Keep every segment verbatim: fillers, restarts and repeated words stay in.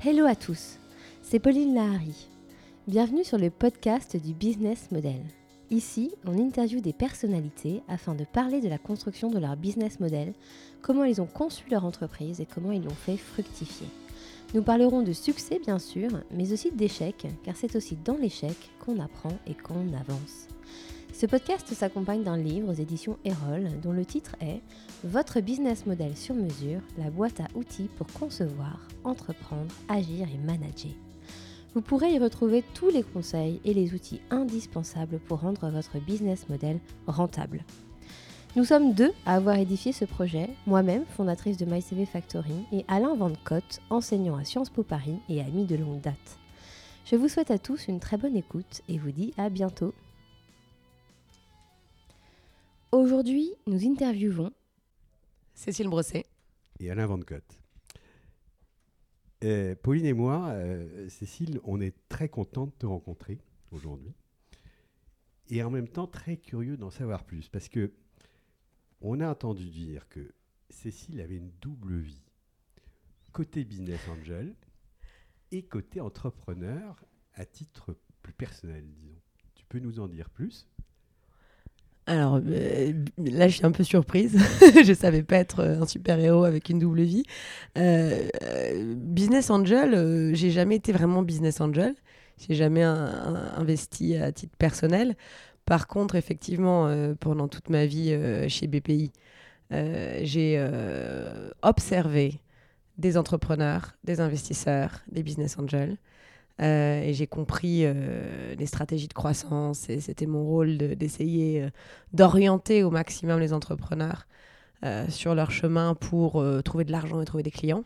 Hello à tous, c'est Pauline Lahary. Bienvenue sur le podcast du Business Model. Ici, on interviewe des personnalités afin de parler de la construction de leur business model, comment ils ont conçu leur entreprise et comment ils l'ont fait fructifier. Nous parlerons de succès bien sûr, mais aussi d'échecs, car c'est aussi dans l'échec qu'on apprend et qu'on avance. Ce podcast s'accompagne d'un livre aux éditions Erol, dont le titre est « Votre business model sur mesure, la boîte à outils pour concevoir, entreprendre, agir et manager ». Vous pourrez y retrouver tous les conseils et les outils indispensables pour rendre votre business model rentable. Nous sommes deux à avoir édifié ce projet, moi-même, fondatrice de MyCV Factory, et Alain Van de Cotte, enseignant à Sciences Po Paris et ami de longue date. Je vous souhaite à tous une très bonne écoute et vous dis à bientôt. Aujourd'hui, nous interviewons Cécile Brosset et Alain Van de Cotte. Euh, Pauline et moi, euh, Cécile, on est très contente de te rencontrer aujourd'hui et en même temps très curieux d'en savoir plus parce que on a entendu dire que Cécile avait une double vie, côté business angel et côté entrepreneur à titre plus personnel, disons. Tu peux nous en dire plus ? Alors euh, là, je suis un peu surprise. Je savais pas être un super-héros avec une double vie. Euh, euh, business angel, euh, j'ai jamais été vraiment business angel. J'ai jamais un, un, investi à titre personnel. Par contre, effectivement, euh, pendant toute ma vie euh, chez B P I, euh, j'ai euh, observé des entrepreneurs, des investisseurs, des business angels. Euh, et j'ai compris euh, les stratégies de croissance et c'était mon rôle de, d'essayer euh, d'orienter au maximum les entrepreneurs euh, sur leur chemin pour euh, trouver de l'argent et trouver des clients.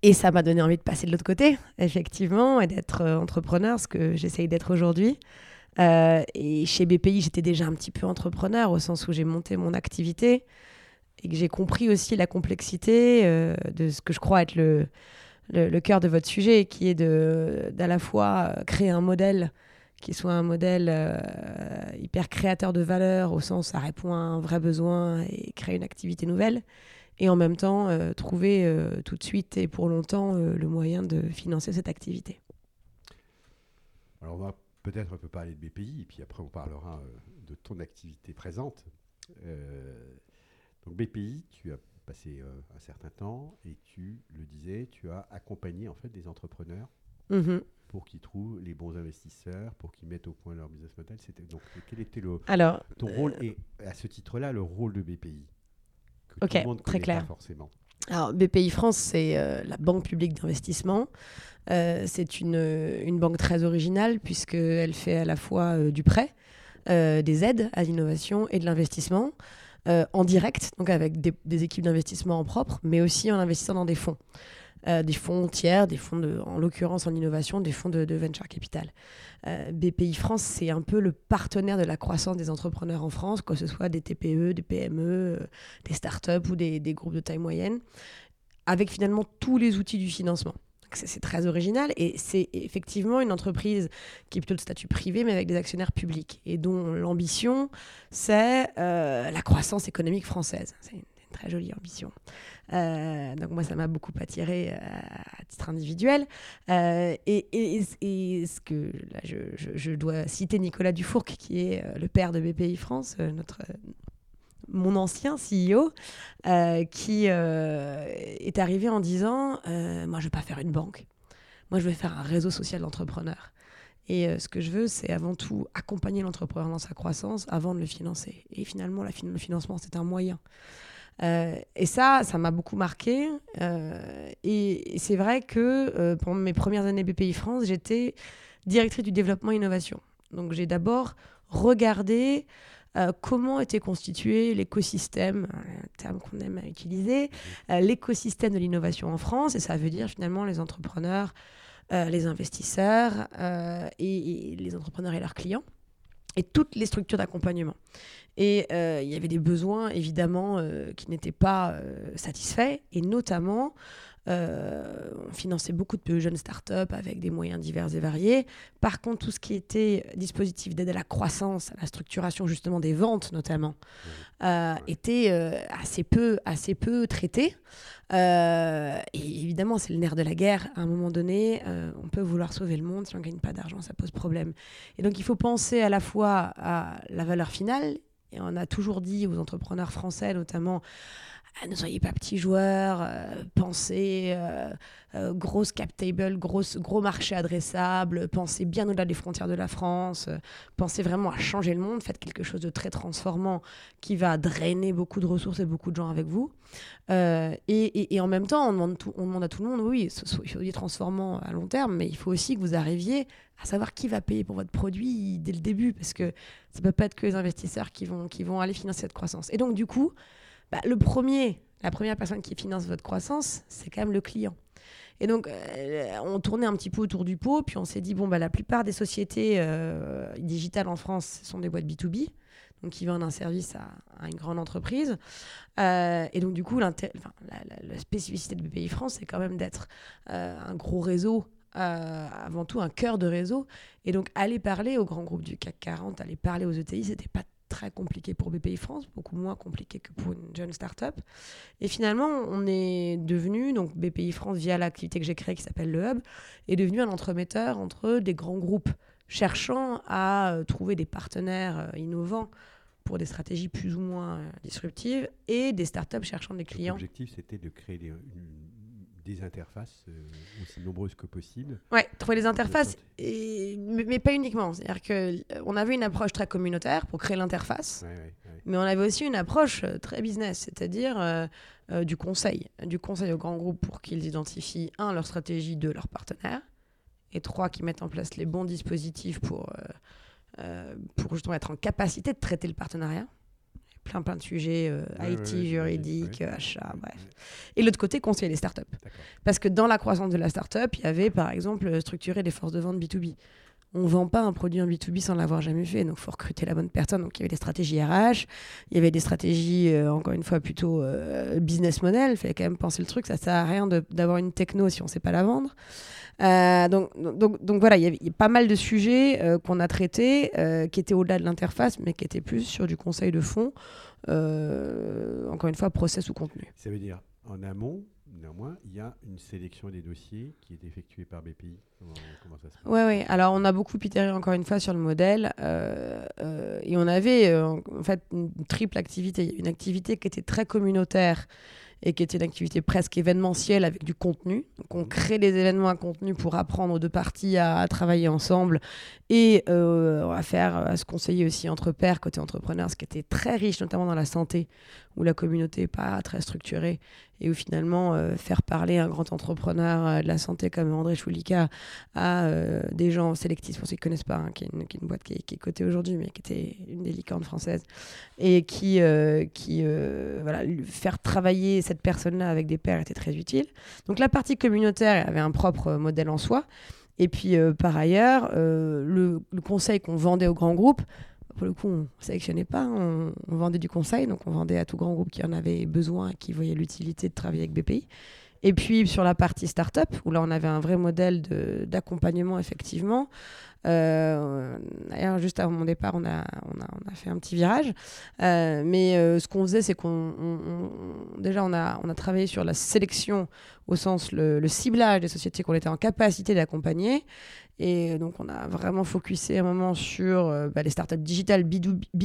Et ça m'a donné envie de passer de l'autre côté, effectivement, et d'être euh, entrepreneur, ce que j'essaye d'être aujourd'hui. Euh, et chez B P I, j'étais déjà un petit peu entrepreneur au sens où j'ai monté mon activité et que j'ai compris aussi la complexité euh, de ce que je crois être le... Le, le cœur de votre sujet, qui est de, d'à la fois créer un modèle qui soit un modèle euh, hyper créateur de valeur, au sens où ça répond à un vrai besoin et créer une activité nouvelle, et en même temps euh, trouver euh, tout de suite et pour longtemps euh, le moyen de financer cette activité. Alors on va peut-être un peu parler de B P I, et puis après on parlera euh, de ton activité présente. Euh, donc B P I, tu as passé euh, un certain temps et tu le disais, tu as accompagné en fait des entrepreneurs mmh. pour qu'ils trouvent les bons investisseurs, pour qu'ils mettent au point leur business model. C'était, donc, quel était le, Alors, ton euh... rôle et à ce titre-là, le rôle de B P I que okay, tout le monde connaît très clair. Pas forcément. Alors, B P I France, c'est euh, la banque publique d'investissement. Euh, c'est une, une banque très originale puisqu'elle fait à la fois euh, du prêt, euh, des aides à l'innovation et de l'investissement. Euh, en direct, donc avec des, des équipes d'investissement en propre, mais aussi en investissant dans des fonds. Euh, des fonds tiers, des fonds, de, en l'occurrence en innovation, des fonds de, de venture capital. Euh, B P I France, c'est un peu le partenaire de la croissance des entrepreneurs en France, que ce soit des T P E, des P M E, euh, des startups ou des, des groupes de taille moyenne, avec finalement tous les outils du financement. C'est, c'est très original et c'est effectivement une entreprise qui est plutôt de statut privé mais avec des actionnaires publics et dont l'ambition c'est euh, la croissance économique française. C'est une, une très jolie ambition. Euh, donc moi ça m'a beaucoup attirée euh, à titre individuel euh, et, et, et ce que là, je, je, je dois citer Nicolas Dufourc qui est euh, le père de B P I France, euh, notre euh, mon ancien C E O, euh, qui euh, est arrivé en disant euh, « Moi, je ne vais pas faire une banque. Moi, je vais faire un réseau social d'entrepreneurs. Et euh, ce que je veux, c'est avant tout accompagner l'entrepreneur dans sa croissance avant de le financer. » Et finalement, la fin- le financement, c'est un moyen. Euh, et ça, ça m'a beaucoup marqué. Euh, et, et c'est vrai que euh, pendant mes premières années B P I France, j'étais directrice du développement et innovation. Donc, j'ai d'abord regardé... Euh, comment était constitué l'écosystème, un terme qu'on aime à utiliser, euh, l'écosystème de l'innovation en France, et ça veut dire finalement les entrepreneurs, euh, les investisseurs, euh, et, et les entrepreneurs et leurs clients, et toutes les structures d'accompagnement. Et euh, il y avait des besoins, évidemment, euh, qui n'étaient pas euh, satisfaits, et notamment Euh, on finançait beaucoup de jeunes startups avec des moyens divers et variés. Par contre, tout ce qui était dispositif d'aide à la croissance, à la structuration justement des ventes notamment, euh, était euh, assez peu, assez peu traité. Euh, et évidemment, c'est le nerf de la guerre. À un moment donné, euh, on peut vouloir sauver le monde. Si on ne gagne pas d'argent, ça pose problème. Et donc, il faut penser à la fois à la valeur finale. Et on a toujours dit aux entrepreneurs français notamment, ah, ne soyez pas petits joueurs, euh, pensez euh, euh, grosse cap table, grosse, gros marché adressable, pensez bien au-delà des frontières de la France, euh, pensez vraiment à changer le monde, faites quelque chose de très transformant qui va drainer beaucoup de ressources et beaucoup de gens avec vous. Euh, et, et, et en même temps, on demande, tout, on demande à tout le monde, oui, il faut être transformant à long terme, mais il faut aussi que vous arriviez à savoir qui va payer pour votre produit dès le début, parce que ça ne peut pas être que les investisseurs qui vont, qui vont aller financer cette croissance. Et donc, du coup, Bah, le premier, la première personne qui finance votre croissance, c'est quand même le client. Et donc, euh, on tournait un petit peu autour du pot, puis on s'est dit, bon, bah, la plupart des sociétés euh, digitales en France sont des boîtes B deux B, donc qui vendent un service à, à une grande entreprise. Euh, et donc, du coup, l'inté- enfin, la, la, la spécificité de B P I France, c'est quand même d'être euh, un gros réseau, euh, avant tout un cœur de réseau. Et donc, aller parler aux grands groupes du C A C quarante, aller parler aux E T I, c'était pas très compliqué pour B P I France, beaucoup moins compliqué que pour une jeune start-up. Et finalement, on est devenu, donc B P I France, via l'activité que j'ai créée qui s'appelle le Hub, est devenu un entremetteur entre des grands groupes cherchant à euh, trouver des partenaires euh, innovants pour des stratégies plus ou moins euh, disruptives et des start-up cherchant des clients. L'objectif, c'était de créer des, une, des interfaces euh, aussi nombreuses que possible. Oui, trouver des interfaces. Et, mais pas uniquement, c'est-à-dire qu'on avait une approche très communautaire pour créer l'interface, ouais, ouais, ouais. mais on avait aussi une approche très business, c'est-à-dire euh, euh, du conseil, du conseil aux grands groupes pour qu'ils identifient, un, leur stratégie, deux, leurs partenaires, et trois, qu'ils mettent en place les bons dispositifs pour, euh, euh, pour justement être en capacité de traiter le partenariat. Plein, plein de sujets, euh, ouais, I T, ouais, juridique, ouais, achat, ouais, bref. Et l'autre côté, conseiller les startups. D'accord. Parce que dans la croissance de la startup, il y avait, par exemple, structurer des forces de vente B deux B. On ne vend pas un produit en B deux B sans l'avoir jamais fait, donc il faut recruter la bonne personne. Donc il y avait des stratégies R H, il y avait des stratégies, euh, encore une fois, plutôt euh, business model. Il fallait quand même penser le truc, ça ne sert à rien de, d'avoir une techno si on ne sait pas la vendre. Euh, donc, donc, donc voilà, il y avait pas mal de sujets euh, qu'on a traités, euh, qui étaient au-delà de l'interface, mais qui étaient plus sur du conseil de fond, euh, encore une fois, process ou contenu. Ça veut dire, en amont, néanmoins, il y a une sélection des dossiers qui est effectuée par B P I. Comment, comment ça se passe ? Oui, ouais. Alors on a beaucoup itéré encore une fois sur le modèle euh, euh, et on avait euh, en fait une triple activité. Une activité qui était très communautaire et qui était une activité presque événementielle avec du contenu. Donc on crée des événements à contenu pour apprendre aux deux parties à, à travailler ensemble et euh, à, faire, à se conseiller aussi entre pairs, côté entrepreneur, ce qui était très riche, notamment dans la santé, où la communauté n'est pas très structurée et où finalement euh, faire parler un grand entrepreneur euh, de la santé comme André Choulika à euh, des gens sélectifs, pour ceux qui ne connaissent pas, hein, qui, est une, qui est une boîte qui est, qui est cotée aujourd'hui, mais qui était une des licornes françaises, et qui, euh, qui euh, voilà, faire travailler cette personne-là avec des pairs était très utile. Donc la partie communautaire avait un propre modèle en soi. Et puis euh, par ailleurs, euh, le, le conseil qu'on vendait aux grands groupes, pour le coup, on ne sélectionnait pas, on, on vendait du conseil, donc on vendait à tout grand groupe qui en avait besoin, qui voyait l'utilité de travailler avec B P I. Et puis sur la partie start-up, où là on avait un vrai modèle de, d'accompagnement effectivement. Euh, d'ailleurs, juste avant mon départ, on a, on a, on a fait un petit virage. Euh, mais euh, ce qu'on faisait, c'est qu'on on, on, déjà on a, on a travaillé sur la sélection au sens le, le ciblage des sociétés qu'on était en capacité d'accompagner. Et donc on a vraiment focusé un moment sur euh, bah, les startups digitales B deux B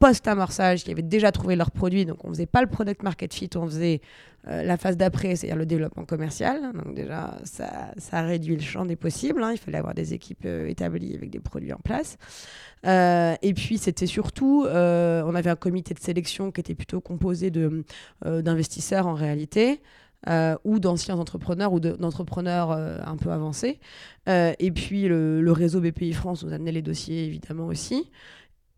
post-amorçage, qui avaient déjà trouvé leurs produits. Donc, on ne faisait pas le product market fit, on faisait euh, la phase d'après, c'est-à-dire le développement commercial. Donc, déjà, ça, ça réduit le champ des possibles. Hein. Il fallait avoir des équipes euh, établies avec des produits en place. Euh, et puis, c'était surtout, euh, on avait un comité de sélection qui était plutôt composé de, euh, d'investisseurs en réalité. Euh, ou d'anciens entrepreneurs ou de, d'entrepreneurs euh, un peu avancés. Euh, et puis, le, le réseau B P I France nous amenait les dossiers, évidemment, aussi.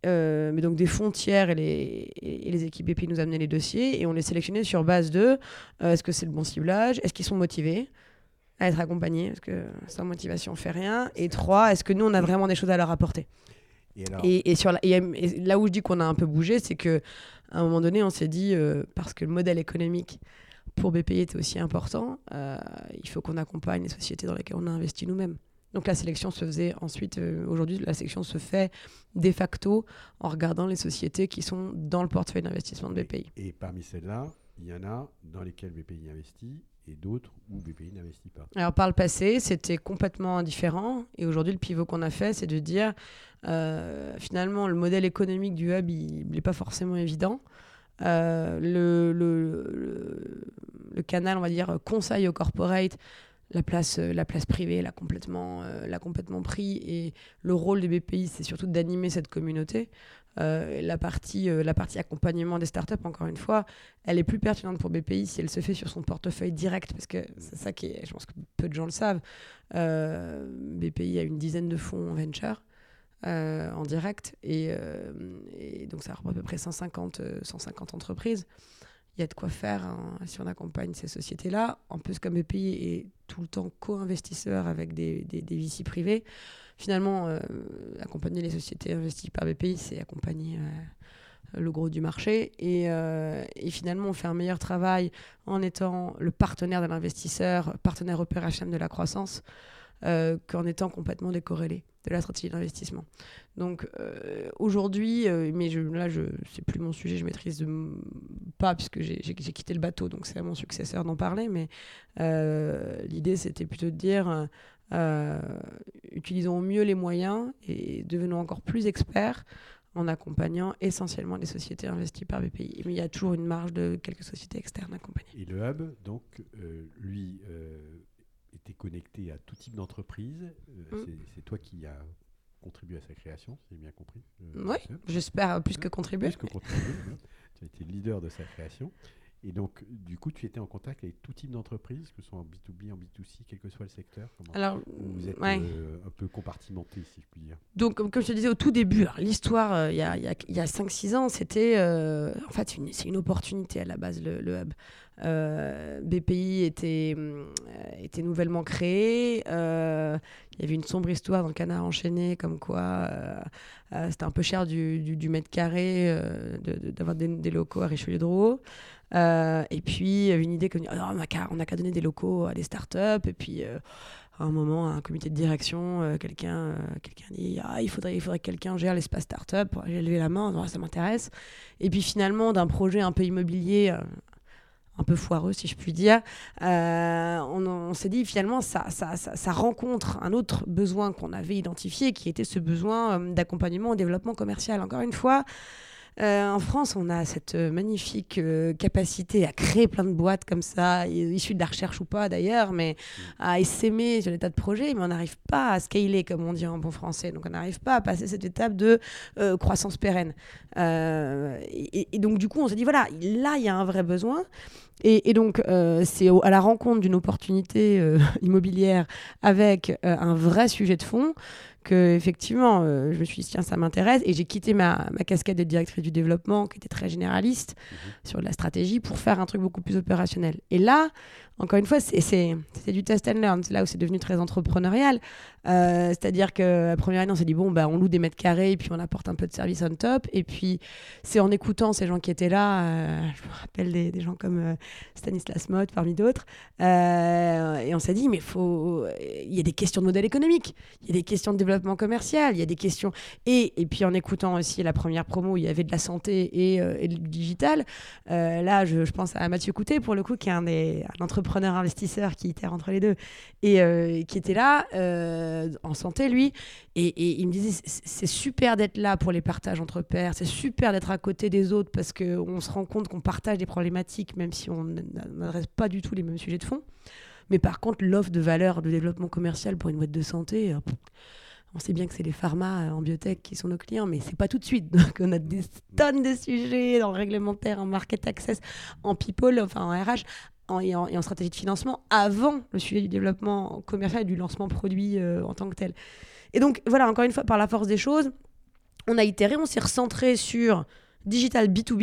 Euh, mais donc des fonds tiers et les, et les équipes B P I nous amenaient les dossiers et on les sélectionnait sur base de euh, est-ce que c'est le bon ciblage, est-ce qu'ils sont motivés à être accompagnés, parce que sans motivation on ne fait rien, et trois, est-ce que nous on a vraiment des choses à leur apporter. Et, alors... et, et, sur la, et, et là où je dis qu'on a un peu bougé, c'est qu'à un moment donné on s'est dit, euh, parce que le modèle économique pour B P I était aussi important, euh, il faut qu'on accompagne les sociétés dans lesquelles on a investi nous-mêmes. Donc la sélection se faisait ensuite, euh, aujourd'hui la sélection se fait de facto en regardant les sociétés qui sont dans le portefeuille d'investissement de B P I. Et, et parmi celles-là, il y en a dans lesquelles B P I investit et d'autres où B P I n'investit pas. Alors par le passé, c'était complètement indifférent et aujourd'hui le pivot qu'on a fait, c'est de dire euh, finalement le modèle économique du hub, il n'est pas forcément évident. Euh, le, le, le, le canal, on va dire, conseil au corporate, la place, la place privée l'a complètement, euh, l'a complètement pris et le rôle des B P I, c'est surtout d'animer cette communauté. Euh, la, partie, euh, la partie accompagnement des startups, encore une fois, elle est plus pertinente pour B P I si elle se fait sur son portefeuille direct, parce que c'est ça qui est, je pense que peu de gens le savent. Euh, B P I a une dizaine de fonds en venture. Euh, en direct et, euh, et donc ça représente à peu près cent cinquante entreprises. Il y a de quoi faire hein, si on accompagne ces sociétés-là. En plus, comme B P I est tout le temps co-investisseur avec des, des, des V C privés, finalement, euh, accompagner les sociétés investies par B P I, c'est accompagner euh, le gros du marché. Et, euh, et finalement, on fait un meilleur travail en étant le partenaire de l'investisseur, partenaire opérationnel de la croissance, Euh, qu'en étant complètement décorrélé de la stratégie d'investissement. Donc euh, aujourd'hui, euh, mais je, là, je, c'est plus mon sujet, je maîtrise de m- pas puisque j'ai, j'ai, j'ai quitté le bateau, donc c'est à mon successeur d'en parler, mais euh, l'idée c'était plutôt de dire euh, utilisons au mieux les moyens et devenons encore plus experts en accompagnant essentiellement les sociétés investies par B P I. Mais il y a toujours une marge de quelques sociétés externes accompagnées. Et le hub, donc, euh, lui... Euh était connecté à tout type d'entreprise. Euh, mm. c'est, c'est toi qui as contribué à sa création, si j'ai bien compris. Euh, oui, j'espère plus que contribuer. Plus que contribuer, hein. Tu as été leader de sa création. Et donc, du coup, tu étais en contact avec tout type d'entreprise, que ce soit en B deux B, en B deux C, quel que soit le secteur. Alors, vous êtes ouais. euh, un peu compartimenté, si je puis dire. Donc, comme, comme je te disais au tout début, alors, l'histoire, il euh, y, y, y a cinq six ans, c'était... Euh, en fait, une, c'est une opportunité à la base, le, le hub. Euh, B P I était, euh, était nouvellement créé. Euh, il y avait une sombre histoire dans Canard Enchaîné, comme quoi euh, euh, c'était un peu cher du, du, du mètre carré euh, de, de, d'avoir des, des locaux à Richelieu-Droit. Euh, et puis, une idée comme oh, on n'a qu'à, qu'à donner des locaux à des startups. Et puis, euh, à un moment, à un comité de direction, euh, quelqu'un, euh, quelqu'un dit ah, il faudrait, il faudrait que quelqu'un gère l'espace startup. J'ai levé la main, oh, ça m'intéresse. Et puis, finalement, d'un projet un peu immobilier, euh, un peu foireux, si je puis dire, euh, on, on s'est dit, finalement, ça, ça, ça, ça rencontre un autre besoin qu'on avait identifié, qui était ce besoin euh, d'accompagnement au développement commercial. Encore une fois, Euh, en France, on a cette magnifique euh, capacité à créer plein de boîtes comme ça, issues de la recherche ou pas d'ailleurs, mais à essaimer sur des tas de projets, mais on n'arrive pas à scaler, comme on dit en bon français. Donc, on n'arrive pas à passer cette étape de euh, croissance pérenne. Euh, et, et donc, du coup, on s'est dit, voilà, là, il y a un vrai besoin. Et, et donc, euh, c'est au, à la rencontre d'une opportunité euh, immobilière avec euh, un vrai sujet de fond que, effectivement, euh, je me suis dit, tiens, ça m'intéresse. Et j'ai quitté ma, ma casquette de directrice du développement, qui était très généraliste, mmh. sur la stratégie, pour faire un truc beaucoup plus opérationnel. Et là, encore une fois, c'est, c'est, c'est du test and learn. C'est là où c'est devenu très entrepreneurial. Euh, c'est-à-dire que la première année, on s'est dit, bon, bah, on loue des mètres carrés, et puis on apporte un peu de service on top. Et puis, c'est en écoutant ces gens qui étaient là, euh, je me rappelle des, des gens comme... Euh, Stanislas Mott parmi d'autres euh, et on s'est dit mais faut il y a des questions de modèle économique, il y a des questions de développement commercial, il y a des questions et, et puis en écoutant aussi la première promo où il y avait de la santé et, euh, et du digital euh, là je, je pense à Mathieu Coutet pour le coup qui est un, des, un entrepreneur investisseur qui itère entre les deux et euh, qui était là euh, en santé lui et, et il me disait c'est super d'être là pour les partages entre pairs, c'est super d'être à côté des autres parce qu'on se rend compte qu'on partage des problématiques même si on On n'adresse pas du tout les mêmes sujets de fond. Mais par contre, l'offre de valeur de développement commercial pour une boîte de santé, on sait bien que c'est les pharma en biotech qui sont nos clients, mais c'est pas tout de suite. Donc, on a des tonnes de sujets en réglementaire, en market access, en people, enfin en R H en, et, en, et en stratégie de financement avant le sujet du développement commercial et du lancement produit euh, en tant que tel. Et donc, voilà, encore une fois, par la force des choses, on a itéré, on s'est recentré sur digital B deux B,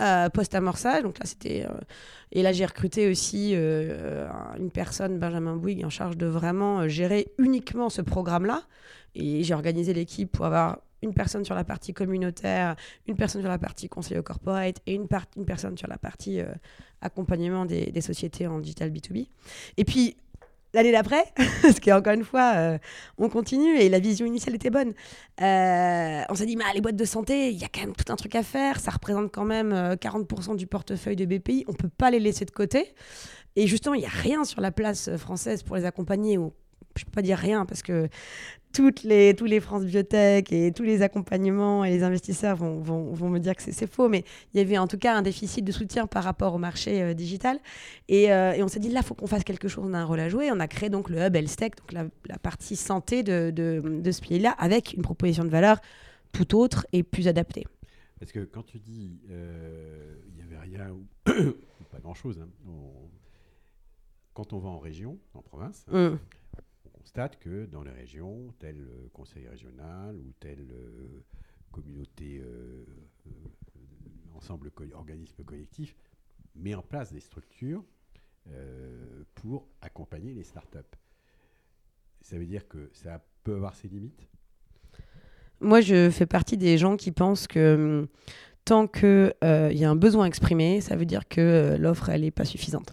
Euh, post-amorçage, donc là c'était euh, et là j'ai recruté aussi euh, une personne, Benjamin Bouygues, en charge de vraiment gérer uniquement ce programme là et j'ai organisé l'équipe pour avoir une personne sur la partie communautaire, une personne sur la partie conseil au corporate et une, part, une personne sur la partie euh, accompagnement des, des sociétés en digital B deux B. Et puis, l'année d'après, parce qu'encore une fois, euh, on continue et la vision initiale était bonne. Euh, on s'est dit, bah, les boîtes de santé, il y a quand même tout un truc à faire. Ça représente quand même euh, quarante pour cent du portefeuille de B P I. On ne peut pas les laisser de côté. Et justement, il n'y a rien sur la place française pour les accompagner. Ou, je ne peux pas dire rien parce que toutes les, tous les France Biotech et tous les accompagnements et les investisseurs vont, vont, vont me dire que c'est, c'est faux. Mais il y avait en tout cas un déficit de soutien par rapport au marché euh, digital. Et, euh, et on s'est dit, là, il faut qu'on fasse quelque chose. On a un rôle à jouer. On a créé donc le Hub Health Tech, donc la, la partie santé de, de, de ce pays-là, avec une proposition de valeur tout autre et plus adaptée. Parce que quand tu dis il euh, n'y avait rien ou pas grand-chose, hein, on... quand on va en région, en province... Mm. Constate que dans les régions, tel euh, conseil régional ou telle euh, communauté, euh, euh, ensemble co- organisme collectif, met en place des structures euh, pour accompagner les startups. Ça veut dire que ça peut avoir ses limites ? Moi, je fais partie des gens qui pensent que tant qu'il euh, y a un besoin exprimé, ça veut dire que euh, l'offre, elle n'est pas suffisante.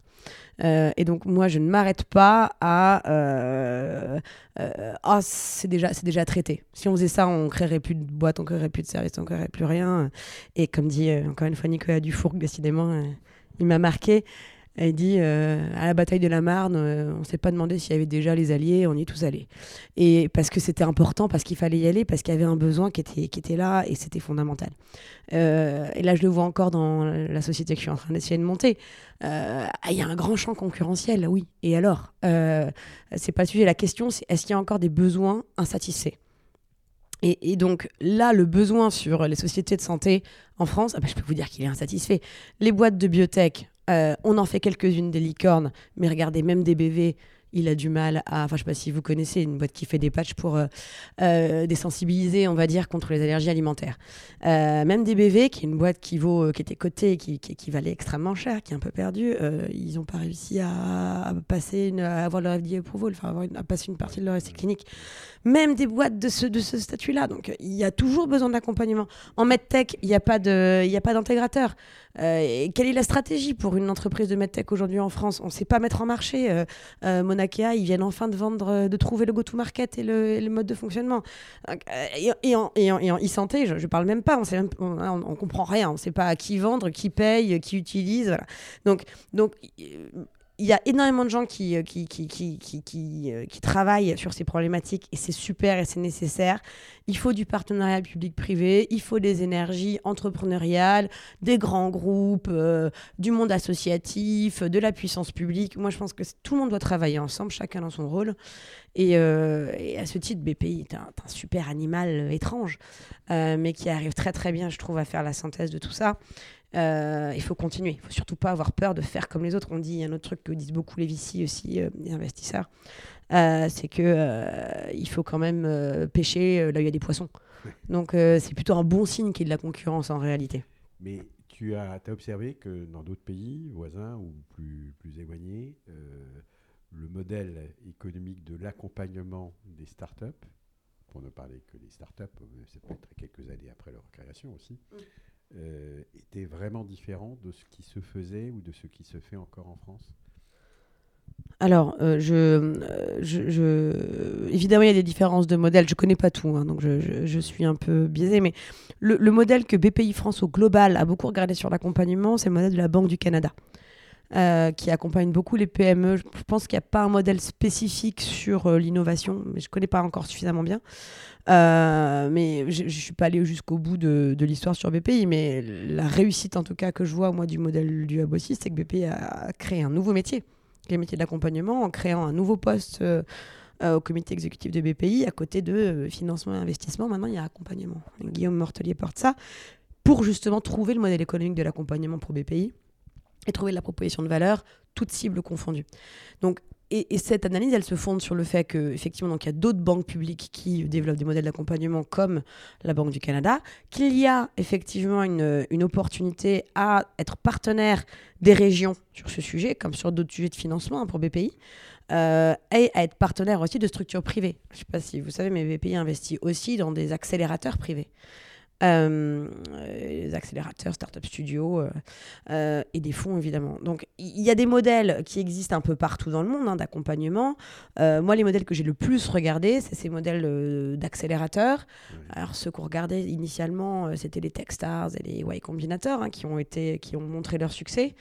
Euh, et donc, moi, je ne m'arrête pas à... Ah, euh, euh, oh, c'est, déjà, c'est déjà traité. Si on faisait ça, on ne créerait plus de boîte, on ne créerait plus de service, on ne créerait plus rien. Et comme dit euh, encore une fois Nicolas Dufourc, décidément, euh, il m'a marqué. Il dit, euh, à la bataille de la Marne, euh, on ne s'est pas demandé s'il y avait déjà les alliés, on y est tous allés. Et parce que c'était important, parce qu'il fallait y aller, parce qu'il y avait un besoin qui était, qui était là et c'était fondamental. Euh, et là, je le vois encore dans la société que je suis en train d'essayer de monter. Il euh, y a un grand champ concurrentiel, oui. Et alors euh, c'est pas le sujet. La question, c'est est-ce qu'il y a encore des besoins insatisfaits ? Et, et donc là, le besoin sur les sociétés de santé en France, ah bah, je peux vous dire qu'il est insatisfait. Les boîtes de biotech, Euh, on en fait quelques-unes des licornes, mais regardez, même D B V, il a du mal à... Enfin, je ne sais pas si vous connaissez, une boîte qui fait des patchs pour euh, euh, désensibiliser, on va dire, contre les allergies alimentaires. Euh, même D B V, qui est une boîte qui, vaut, qui était cotée, qui, qui, qui valait extrêmement cher, qui est un peu perdue, euh, ils n'ont pas réussi à, à, passer une, à avoir leur F D A approval, enfin, avoir une, à passer une partie de leur essai clinique. Même des boîtes de ce, de ce statut-là. Donc, il y a toujours besoin d'accompagnement. En MedTech, il n'y a pas de, il n'y a pas d'intégrateur. Euh, et quelle est la stratégie pour une entreprise de MedTech aujourd'hui en France ? On ne sait pas mettre en marché. Euh, euh, Monakea, ils viennent enfin de vendre, de trouver le go-to-market et le, et le mode de fonctionnement. Et, et en e-santé, je ne parle même pas, on ne comprend rien. On ne sait pas à qui vendre, qui paye, qui utilise. Voilà. Donc, donc il y a énormément de gens qui, qui, qui, qui, qui, qui, qui travaillent sur ces problématiques et c'est super et c'est nécessaire. Il faut du partenariat public-privé, il faut des énergies entrepreneuriales, des grands groupes, euh, du monde associatif, de la puissance publique. Moi, je pense que tout le monde doit travailler ensemble, chacun dans son rôle. Et, euh, et à ce titre, B P I est un, un super animal étrange, euh, mais qui arrive très très bien, je trouve, à faire la synthèse de tout ça. Euh, il faut continuer, il ne faut surtout pas avoir peur de faire comme les autres. On dit un autre truc que disent beaucoup les V C aussi, euh, les investisseurs, euh, c'est qu'il euh, faut quand même euh, pêcher euh, là où il y a des poissons. Ouais. Donc euh, c'est plutôt un bon signe qu'il y ait de la concurrence en réalité. Mais tu as, t'as observé que dans d'autres pays voisins ou plus, plus éloignés, euh, le modèle économique de l'accompagnement des startups, pour ne parler que des startups, ça peut être quelques années après leur création aussi, mmh. Euh, était vraiment différent de ce qui se faisait ou de ce qui se fait encore en France ? Alors, euh, je, euh, je, je... évidemment, il y a des différences de modèles. Je ne connais pas tout, hein, donc je, je, je suis un peu biaisée. Mais le, le modèle que B P I France au global a beaucoup regardé sur l'accompagnement, c'est le modèle de la Banque du Canada, euh, qui accompagne beaucoup les P M E. Je pense qu'il n'y a pas un modèle spécifique sur euh, l'innovation, mais je ne connais pas encore suffisamment bien. Euh, mais je ne suis pas allée jusqu'au bout de, de l'histoire sur B P I, mais la réussite en tout cas que je vois moi du modèle du Hub aussi, c'est que B P I a créé un nouveau métier, les métiers de l'accompagnement, en créant un nouveau poste euh, euh, au comité exécutif de B P I à côté de euh, financement et investissement. Maintenant, il y a accompagnement. Guillaume Mortelier porte ça pour justement trouver le modèle économique de l'accompagnement pour B P I et trouver la proposition de valeur, toutes cibles confondues. Donc, Et, et cette analyse, elle se fonde sur le fait qu'effectivement, il y a d'autres banques publiques qui développent des modèles d'accompagnement comme la Banque du Canada, qu'il y a effectivement une, une opportunité à être partenaire des régions sur ce sujet, comme sur d'autres sujets de financement hein, pour B P I, euh, et à être partenaire aussi de structures privées. Je ne sais pas si vous savez, mais B P I investit aussi dans des accélérateurs privés. Euh, les accélérateurs, start-up studios euh, euh, et des fonds évidemment. Donc il y a des modèles qui existent un peu partout dans le monde hein, d'accompagnement. Euh, moi les modèles que j'ai le plus regardés, c'est ces modèles euh, d'accélérateurs. Alors ceux qu'on regardait initialement, euh, c'était les Techstars et les Y Combinator hein, qui ont été, qui ont montré leur succès.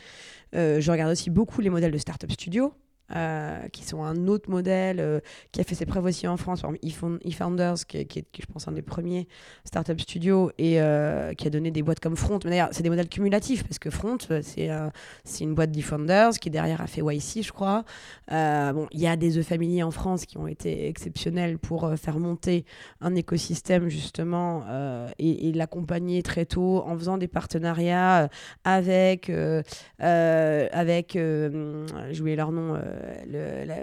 Euh, je regarde aussi beaucoup les modèles de start-up studios. Euh, qui sont un autre modèle euh, qui a fait ses preuves aussi en France, par exemple E-Founders, qui, qui, est, qui est, je pense, un des premiers startup studios et euh, qui a donné des boîtes comme Front. Mais d'ailleurs, c'est des modèles cumulatifs parce que Front, c'est, euh, c'est une boîte d'E-Founders qui derrière a fait Y C, je crois. Euh, bon, il y a des E-Family en France qui ont été exceptionnels pour euh, faire monter un écosystème, justement, euh, et, et l'accompagner très tôt en faisant des partenariats avec, euh, euh, avec euh, j'ai oublié leur nom, euh, Le, la,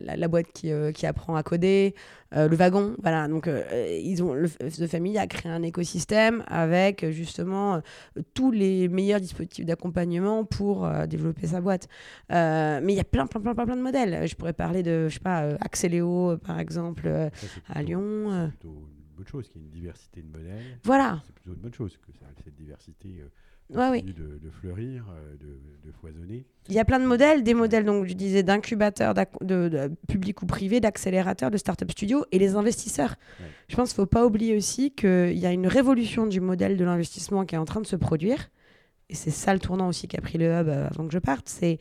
la, la boîte qui, euh, qui apprend à coder, euh, le wagon, voilà. Donc, euh, ils ont, le, The Family a créé un écosystème avec justement euh, tous les meilleurs dispositifs d'accompagnement pour euh, développer sa boîte. Euh, mais il y a plein, plein, plein, plein, plein de modèles. Je pourrais parler de, je sais pas, euh, Accéléo, par exemple, euh, ça, plutôt, à Lyon. C'est euh... plutôt une bonne chose qu'il y ait une diversité de modèles. Voilà. C'est plutôt une bonne chose que cette diversité. Euh... Ouais, oui. de, de fleurir, de, de foisonner. Il y a plein de modèles, des modèles, donc je disais, d'incubateurs, de, de public ou privé, d'accélérateurs, de start-up studios et les investisseurs. Ouais. Je pense qu'il ne faut pas oublier aussi qu'il y a une révolution du modèle de l'investissement qui est en train de se produire. Et c'est ça le tournant aussi qu'a pris le hub avant que je parte. C'est,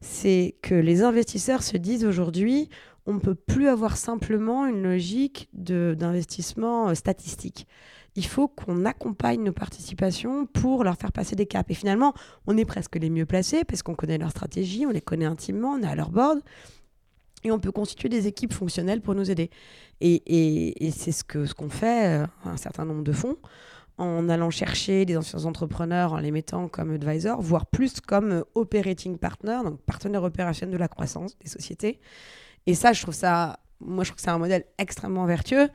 c'est que les investisseurs se disent aujourd'hui, on ne peut plus avoir simplement une logique de, d'investissement statistique. Il faut qu'on accompagne nos participations pour leur faire passer des caps. Et finalement, on est presque les mieux placés parce qu'on connaît leur stratégie, on les connaît intimement, on est à leur board et on peut constituer des équipes fonctionnelles pour nous aider. Et, et, et c'est ce, que, ce qu'on fait, un certain nombre de fonds, en allant chercher des anciens entrepreneurs, en les mettant comme advisor, voire plus comme operating partner, donc partenaire opérationnel de la croissance des sociétés. Et ça, je trouve ça, moi, je trouve que c'est un modèle extrêmement vertueux.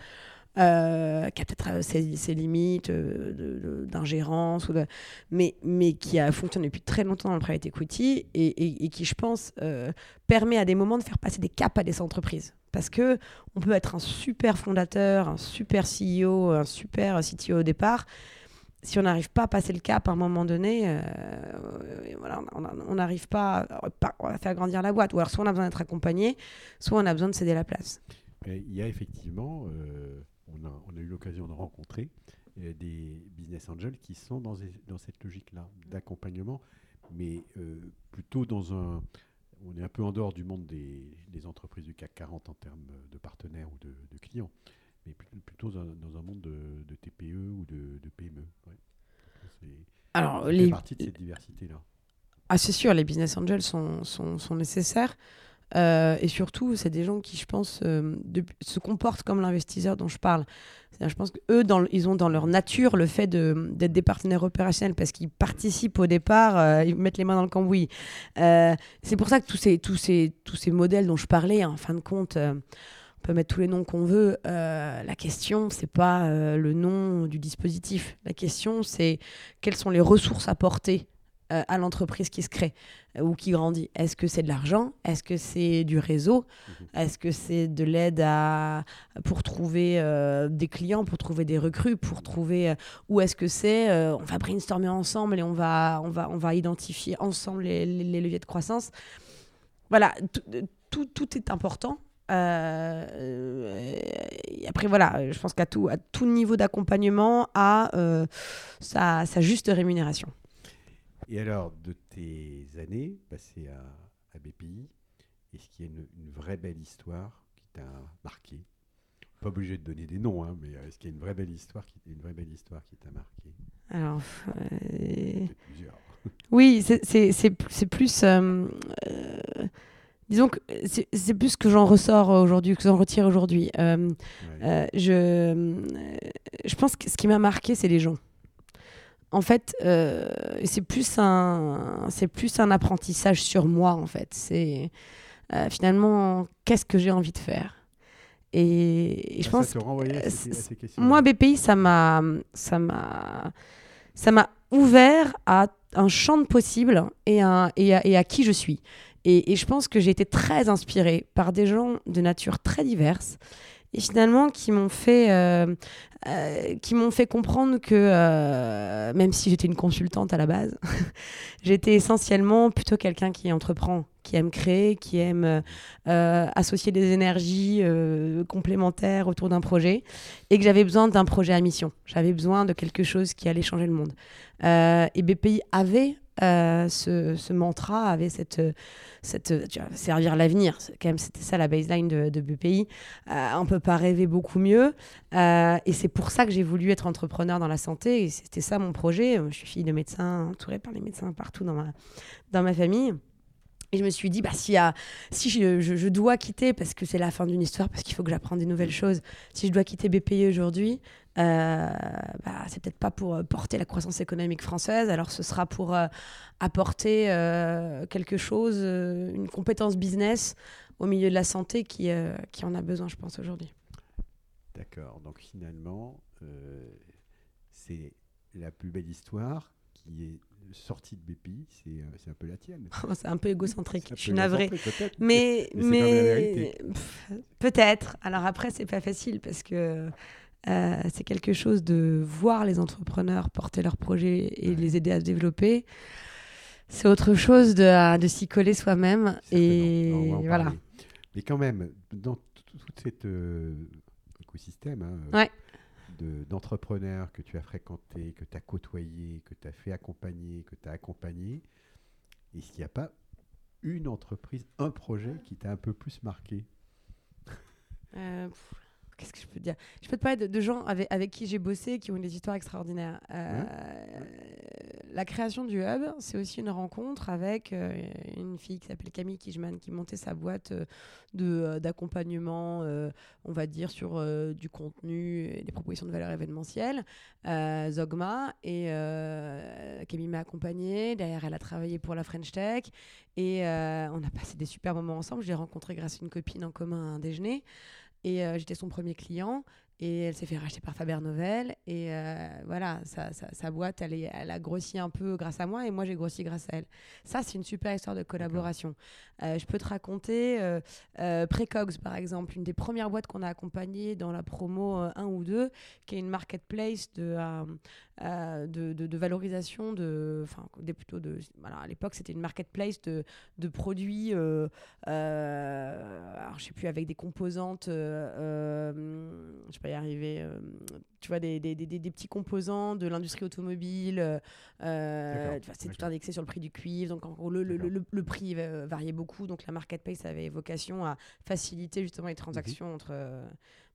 Euh, qui a peut-être ses, ses limites euh, de, de, d'ingérence, ou de, mais, mais qui a fonctionné depuis très longtemps dans le private equity et, et, et qui, je pense, euh, permet à des moments de faire passer des caps à des entreprises. Parce qu'on peut être un super fondateur, un super C E O, un super C T O au départ. Si on n'arrive pas à passer le cap à un moment donné, euh, voilà, on n'arrive pas à, à faire grandir la boîte. Ou alors, soit on a besoin d'être accompagné, soit on a besoin de céder la place. Il y a effectivement... Euh... On a, on a eu l'occasion de rencontrer euh, des business angels qui sont dans, dans cette logique-là d'accompagnement, mais euh, plutôt dans un... On est un peu en dehors du monde des, des entreprises du C A C quarante en termes de partenaires ou de, de clients, mais plutôt dans, dans un monde de, de T P E ou de, de P M E. Ouais. C'est, Alors, c'est les... partie de cette diversité-là. Ah, c'est sûr, les business angels sont, sont, sont nécessaires. Euh, et surtout, c'est des gens qui, je pense, euh, de, se comportent comme l'investisseur dont je parle. C'est-à-dire, je pense qu'eux, dans, ils ont dans leur nature le fait de, d'être des partenaires opérationnels parce qu'ils participent au départ, euh, ils mettent les mains dans le cambouis. Euh, c'est pour ça que tous ces, tous ces, tous ces modèles dont je parlais, hein, en fin de compte... Euh, on peut mettre tous les noms qu'on veut. Euh, la question, c'est pas euh, le nom du dispositif. La question, c'est quelles sont les ressources apportées Euh, à l'entreprise qui se crée euh, ou qui grandit. Est-ce que c'est de l'argent ? Est-ce que c'est du réseau ? Est-ce que c'est de l'aide à... pour trouver euh, des clients, pour trouver des recrues, pour trouver... Euh... Ou est-ce que c'est... Euh, on va brainstormer ensemble et on va, on va, on va identifier ensemble les, les, les leviers de croissance. Voilà, tout, tout est important. Euh, et après voilà, je pense qu'à tout, à tout niveau d'accompagnement a euh, sa, sa juste rémunération. Et alors, de tes années passées à, à B P I, est-ce qu'il y a une, une vraie belle histoire qui t'a marqué ? Pas obligé de donner des noms, hein, mais est-ce qu'il y a une vraie belle histoire qui, une vraie belle histoire qui t'a marqué ? Alors, euh... plusieurs. Oui, c'est, c'est, c'est, c'est plus... Euh, euh... Disons que c'est, c'est plus ce que j'en ressors aujourd'hui, que j'en retire aujourd'hui. Euh, ouais. euh, je, euh, je pense que ce qui m'a marqué, c'est les gens. En fait, euh, c'est plus un, c'est plus un apprentissage sur moi, en fait. C'est euh, finalement, qu'est-ce que j'ai envie de faire ? Et, et je ah, pense, ça te renvoyait à ces, à ces questions. Moi, B P I, ça m'a, ça m'a, ça m'a ouvert à un champ de possibles et, et, et à qui je suis. Et, et je pense que j'ai été très inspirée par des gens de nature très diverse et finalement qui m'ont fait, euh, euh, qui m'ont fait comprendre que euh, même si j'étais une consultante à la base, j'étais essentiellement plutôt quelqu'un qui entreprend, qui aime créer, qui aime euh, associer des énergies euh, complémentaires autour d'un projet, et que j'avais besoin d'un projet à mission. J'avais besoin de quelque chose qui allait changer le monde. Euh, et B P I avait euh, ce, ce mantra, avait cette, cette tu vois, servir l'avenir. Quand même, c'était ça la baseline de, de B P I. Euh, on ne peut pas rêver beaucoup mieux. Euh, et c'est pour ça que j'ai voulu être entrepreneur dans la santé. Et c'était ça mon projet. Je suis fille de médecin, entourée par les médecins partout dans ma, dans ma famille. Et je me suis dit, bah, si, ah, si je, je, je dois quitter, parce que c'est la fin d'une histoire, parce qu'il faut que j'apprenne des nouvelles choses, si je dois quitter B P I aujourd'hui, euh, bah, c'est peut-être pas pour porter la croissance économique française, alors ce sera pour euh, apporter euh, quelque chose, euh, une compétence business au milieu de la santé qui, euh, qui en a besoin, je pense, aujourd'hui. D'accord, donc finalement, euh, c'est la plus belle histoire qui est sortie de B P I, c'est, c'est un peu la tienne. C'est un peu égocentrique, un je suis navrée. Mais, mais, mais c'est la vérité. Pff, peut-être. Alors après, c'est pas facile parce que euh, c'est quelque chose de voir les entrepreneurs porter leurs projets et ouais. les aider à se développer. C'est autre chose de, de s'y coller soi-même. C'est et non, voilà. Parler. Mais quand même, dans tout cet euh, écosystème... Hein, ouais. De, d'entrepreneurs que tu as fréquentés, que tu as côtoyés, que tu as fait accompagner, que tu as accompagné, est-ce qu'il n'y a pas une entreprise, un projet qui t'a un peu plus marqué ? euh, pff, Qu'est-ce que je peux te dire ? Je peux te parler de, de gens avec, avec qui j'ai bossé, qui ont des histoires extraordinaires. Euh, ouais. euh, la création du Hub, c'est aussi une rencontre avec euh, une fille qui s'appelle Camille Kijman, qui montait sa boîte euh, de, euh, d'accompagnement, euh, on va dire, sur euh, du contenu et des propositions de valeur événementielle, euh, Zogma. Et euh, Camille m'a accompagnée. Derrière, elle a travaillé pour la French Tech. Et euh, on a passé des super moments ensemble. Je l'ai rencontrée grâce à une copine en commun à un déjeuner. Et euh, j'étais son premier client et elle s'est fait racheter par Faber Novel. Et euh, voilà, sa, sa, sa boîte, elle, est, elle a grossi un peu grâce à moi et moi, j'ai grossi grâce à elle. Ça, c'est une super histoire de collaboration. Euh, je peux te raconter euh, euh, Precogs, par exemple, une des premières boîtes qu'on a accompagnées dans la promo euh, un ou deux, qui est une marketplace de, euh, euh, de, de, de valorisation. De, de, plutôt de, alors à l'époque, c'était une marketplace de, de produits, euh, euh, alors, je ne sais plus, avec des composantes... Euh, euh, je sais pas, y arriver, euh, tu vois, des, des, des, des petits composants de l'industrie automobile, euh, c'est tout indexé sur le prix du cuivre, donc en gros le, le, le, le prix variait beaucoup, donc la marketplace avait vocation à faciliter justement les transactions mmh. entre euh,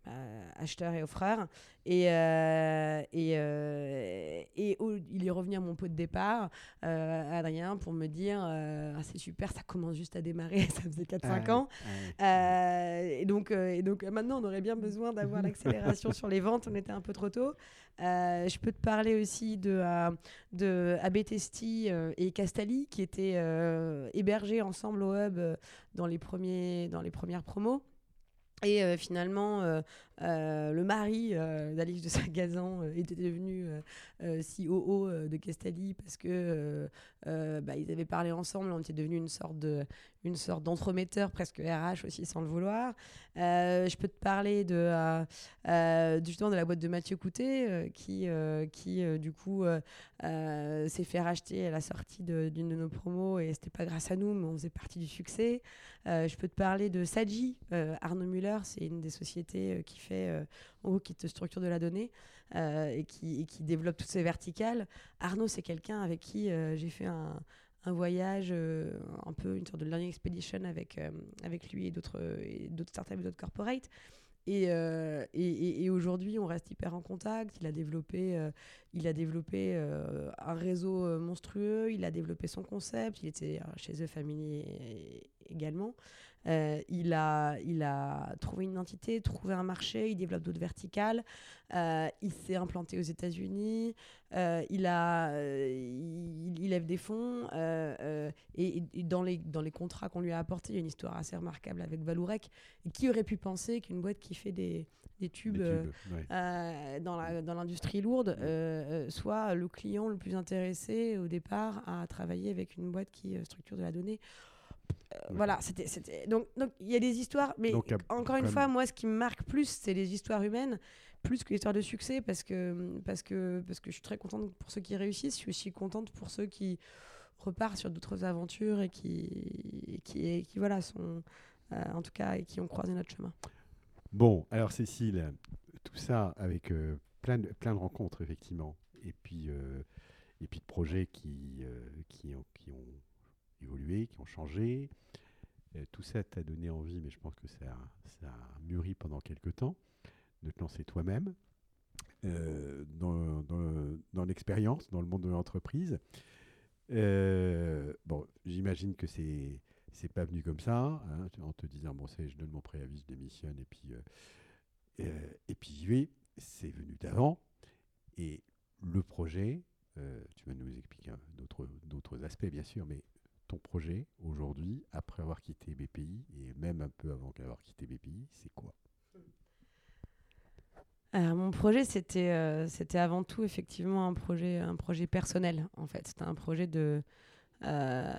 euh, acheteurs et offreurs, et, euh, et, euh, et oh, il est revenu à mon pot de départ, euh, Adrien, pour me dire euh, ah, c'est super, ça commence juste à démarrer, ça faisait quatre cinq ah, ans ah, euh, et, donc, euh, et donc maintenant on aurait bien besoin d'avoir l'accélération sur les ventes, on était un peu trop tôt. Euh, je peux te parler aussi de, euh, de A B Testi euh, et Castali qui étaient euh, hébergés ensemble au Hub euh, dans, les premiers, dans les premières promos. Et euh, finalement, euh, euh, le mari euh, d'Alix de Sagazan euh, était devenu euh, C O O de Castali parce que euh, euh, bah, ils avaient parlé ensemble. On était devenus une sorte de, une sorte d'entremetteur, presque R H aussi sans le vouloir. Euh, je peux te parler de euh, euh, justement de la boîte de Mathieu Coutet euh, qui, euh, qui euh, du coup euh, euh, s'est fait racheter à la sortie de, d'une de nos promos et c'était pas grâce à nous, mais on faisait partie du succès. Euh, je peux te parler de Sadji, euh, Arnaud Muller. C'est une des sociétés euh, qui fait, euh, en gros, qui te structure de la donnée euh, et, qui, et qui développe toutes ces verticales. Arnaud, c'est quelqu'un avec qui euh, j'ai fait un, un voyage, euh, un peu une sorte de learning expedition avec, euh, avec lui et d'autres, et d'autres startups et d'autres corporates. Et, euh, et, et aujourd'hui, on reste hyper en contact. Il a développé, euh, il a développé euh, un réseau monstrueux. Il a développé son concept. Il était chez The Family également. Euh, il a, il a trouvé une identité, trouvé un marché. Il développe d'autres verticales. Euh, il s'est implanté aux États-Unis. Euh, il a, euh, il, il lève des fonds. Euh, euh, et, et dans les, dans les contrats qu'on lui a apportés, il y a une histoire assez remarquable avec Valourec. Et qui aurait pu penser qu'une boîte qui fait des, des tubes, des tubes euh, ouais. euh, dans, la, dans l'industrie lourde euh, euh, soit le client le plus intéressé au départ à travailler avec une boîte qui euh, structure de la donnée. voilà, c'était, c'était... donc donc il y a des histoires, mais donc, encore une fois, moi, ce qui me marque plus, c'est les histoires humaines plus que l'histoire de succès, parce que parce que parce que je suis très contente pour ceux qui réussissent, je suis aussi contente pour ceux qui repartent sur d'autres aventures et qui qui qui voilà sont euh, en tout cas et qui ont croisé notre chemin. Bon, alors Cécile, tout ça avec euh, plein de plein de rencontres effectivement, et puis euh, et puis de projets qui euh, qui ont, qui ont évolué, qui ont changé. Euh, tout ça t'a donné envie, mais je pense que ça, ça a mûri pendant quelques temps, de te lancer toi-même euh, dans, dans, dans l'expérience, dans le monde de l'entreprise. Euh, bon, j'imagine que c'est, c'est pas venu comme ça, hein, en te disant, bon, c'est, je donne mon préavis, je démissionne, et puis, euh, euh, et puis j'y vais. C'est venu d'avant. Et le projet, euh, tu vas nous expliquer hein, d'autres, d'autres aspects, bien sûr, mais ton projet aujourd'hui, après avoir quitté B P I, et même un peu avant d'avoir quitté B P I, c'est quoi ? Alors, mon projet, c'était, euh, c'était avant tout effectivement un projet, un projet personnel, en fait. C'était un projet de, euh,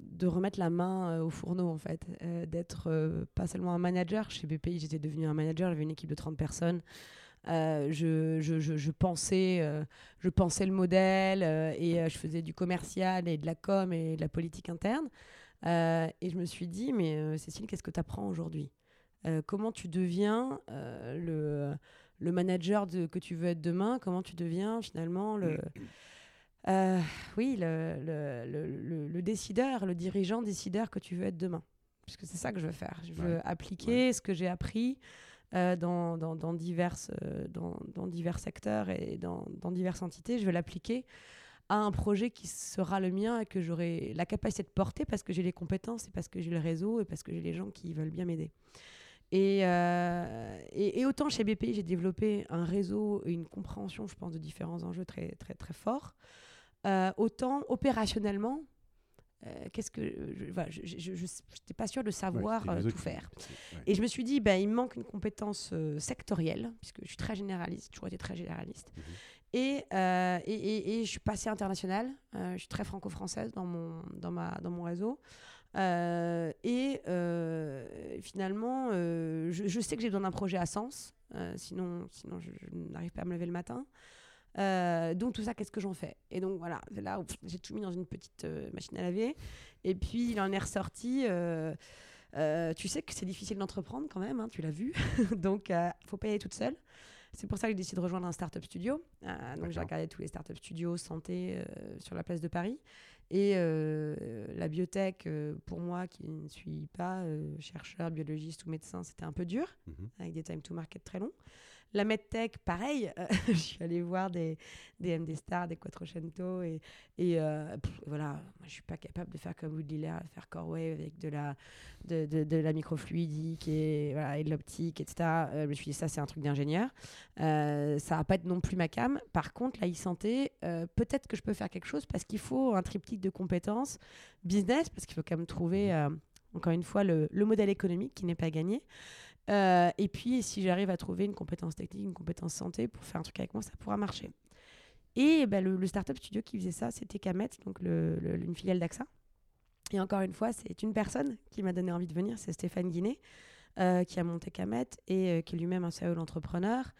de remettre la main euh, au fourneau, en fait. Euh, d'être euh, pas seulement un manager. Chez B P I, j'étais devenue un manager. J'avais une équipe de trente personnes. Euh, je, je, je, je, pensais, euh, je pensais le modèle euh, et euh, je faisais du commercial et de la com et de la politique interne. Euh, et je me suis dit, mais euh, Cécile, qu'est-ce que tu apprends aujourd'hui ? euh, Comment tu deviens euh, le, le manager de, que tu veux être demain ? Comment tu deviens finalement le, euh, oui, le, le, le, le décideur, le dirigeant décideur que tu veux être demain ? Puisque c'est ça que je veux faire. Je veux ouais. appliquer ouais. ce que j'ai appris. Euh, dans, dans, dans, divers, euh, dans, dans divers secteurs et dans, dans diverses entités. Je vais l'appliquer à un projet qui sera le mien et que j'aurai la capacité de porter parce que j'ai les compétences et parce que j'ai le réseau et parce que j'ai les gens qui veulent bien m'aider. Et, euh, et, et autant chez B P I, j'ai développé un réseau et une compréhension, je pense, de différents enjeux très, très, très forts. Euh, autant opérationnellement, Euh, qu'est-ce que je bah, n'étais pas sûre de savoir ouais, euh, tout faire. Ouais. Et je me suis dit, bah, il me manque une compétence euh, sectorielle, puisque je suis très généraliste, j'ai toujours été très généraliste. Mmh. Et, euh, et, et, et je suis passée internationale, euh, je suis très franco-française dans mon, dans ma, dans mon réseau. Euh, et euh, finalement, euh, je, je sais que j'ai besoin d'un projet à sens, euh, sinon, sinon je, je n'arrive pas à me lever le matin. Euh, donc tout ça, qu'est-ce que j'en fais ? Et donc voilà, là où j'ai tout mis dans une petite euh, machine à laver, et puis il en est ressorti. Euh, euh, tu sais que c'est difficile d'entreprendre quand même, hein, tu l'as vu, donc euh, faut pas y aller toute seule. C'est pour ça que j'ai décidé de rejoindre un startup studio. Euh, donc j'ai regardé tous les startup studios santé euh, sur la place de Paris, et euh, la biotech euh, pour moi qui ne suis pas euh, chercheur, biologiste ou médecin, c'était un peu dur, mmh. avec des time to market très longs. La MedTech, pareil, euh, je suis allée voir des, des MDStar, des Quattrocento, et, et euh, pff, voilà, moi, je ne suis pas capable de faire comme Woody Lair, faire Core Wave avec de la, de, de, de la microfluidique et, voilà, et de l'optique, et cetera. Euh, je me suis dit, ça, c'est un truc d'ingénieur. Euh, ça ne va pas être non plus ma cam. Par contre, la e-santé, euh, peut-être que je peux faire quelque chose parce qu'il faut un triptyque de compétences, business, parce qu'il faut quand même trouver, euh, encore une fois, le, le modèle économique qui n'est pas gagné. Euh, et puis si j'arrive à trouver une compétence technique, une compétence santé pour faire un truc avec moi, ça pourra marcher. Et bah, le, le startup studio qui faisait ça, c'était Kamet, donc le, le, une filiale d'AXA. Et encore une fois, c'est une personne qui m'a donné envie de venir, c'est Stéphane Guinet euh, qui a monté Kamet et euh, qui est lui-même un serial entrepreneur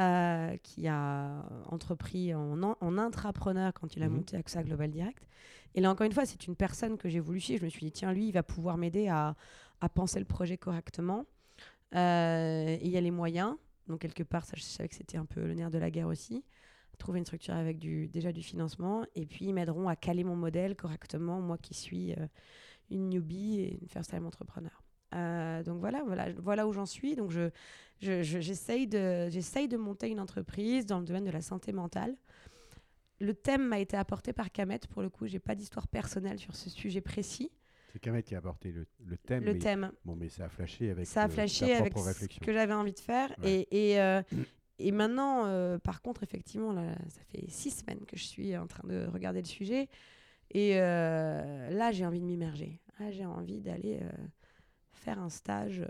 euh, qui a entrepris en, en intrapreneur quand il a mmh. monté AXA Global Direct. Et là encore une fois, c'est une personne que j'ai voulu suivre. Je me suis dit, tiens, lui, il va pouvoir m'aider à, à penser le projet correctement. Euh, il y a les moyens, donc quelque part ça, je savais que c'était un peu le nerf de la guerre aussi, trouver une structure avec du, déjà du financement, et puis ils m'aideront à caler mon modèle correctement, moi qui suis euh, une newbie et une first time entrepreneur. Euh, donc voilà, voilà, voilà où j'en suis. Donc je, je, je, j'essaye de, j'essaye de monter une entreprise dans le domaine de la santé mentale. Le thème m'a été apporté par Kamet, pour le coup j'ai pas d'histoire personnelle sur ce sujet précis. C'est Kamet qui a apporté le, le thème. Le mais, thème. Bon, mais ça a flashé avec sa propre réflexion. Ça a flashé avec ce que j'avais envie de faire. Ouais. Et, et, euh, et maintenant, euh, par contre, effectivement, là, ça fait six semaines que je suis en train de regarder le sujet. Et euh, là, j'ai envie de m'immerger. Là, j'ai envie d'aller euh, faire un stage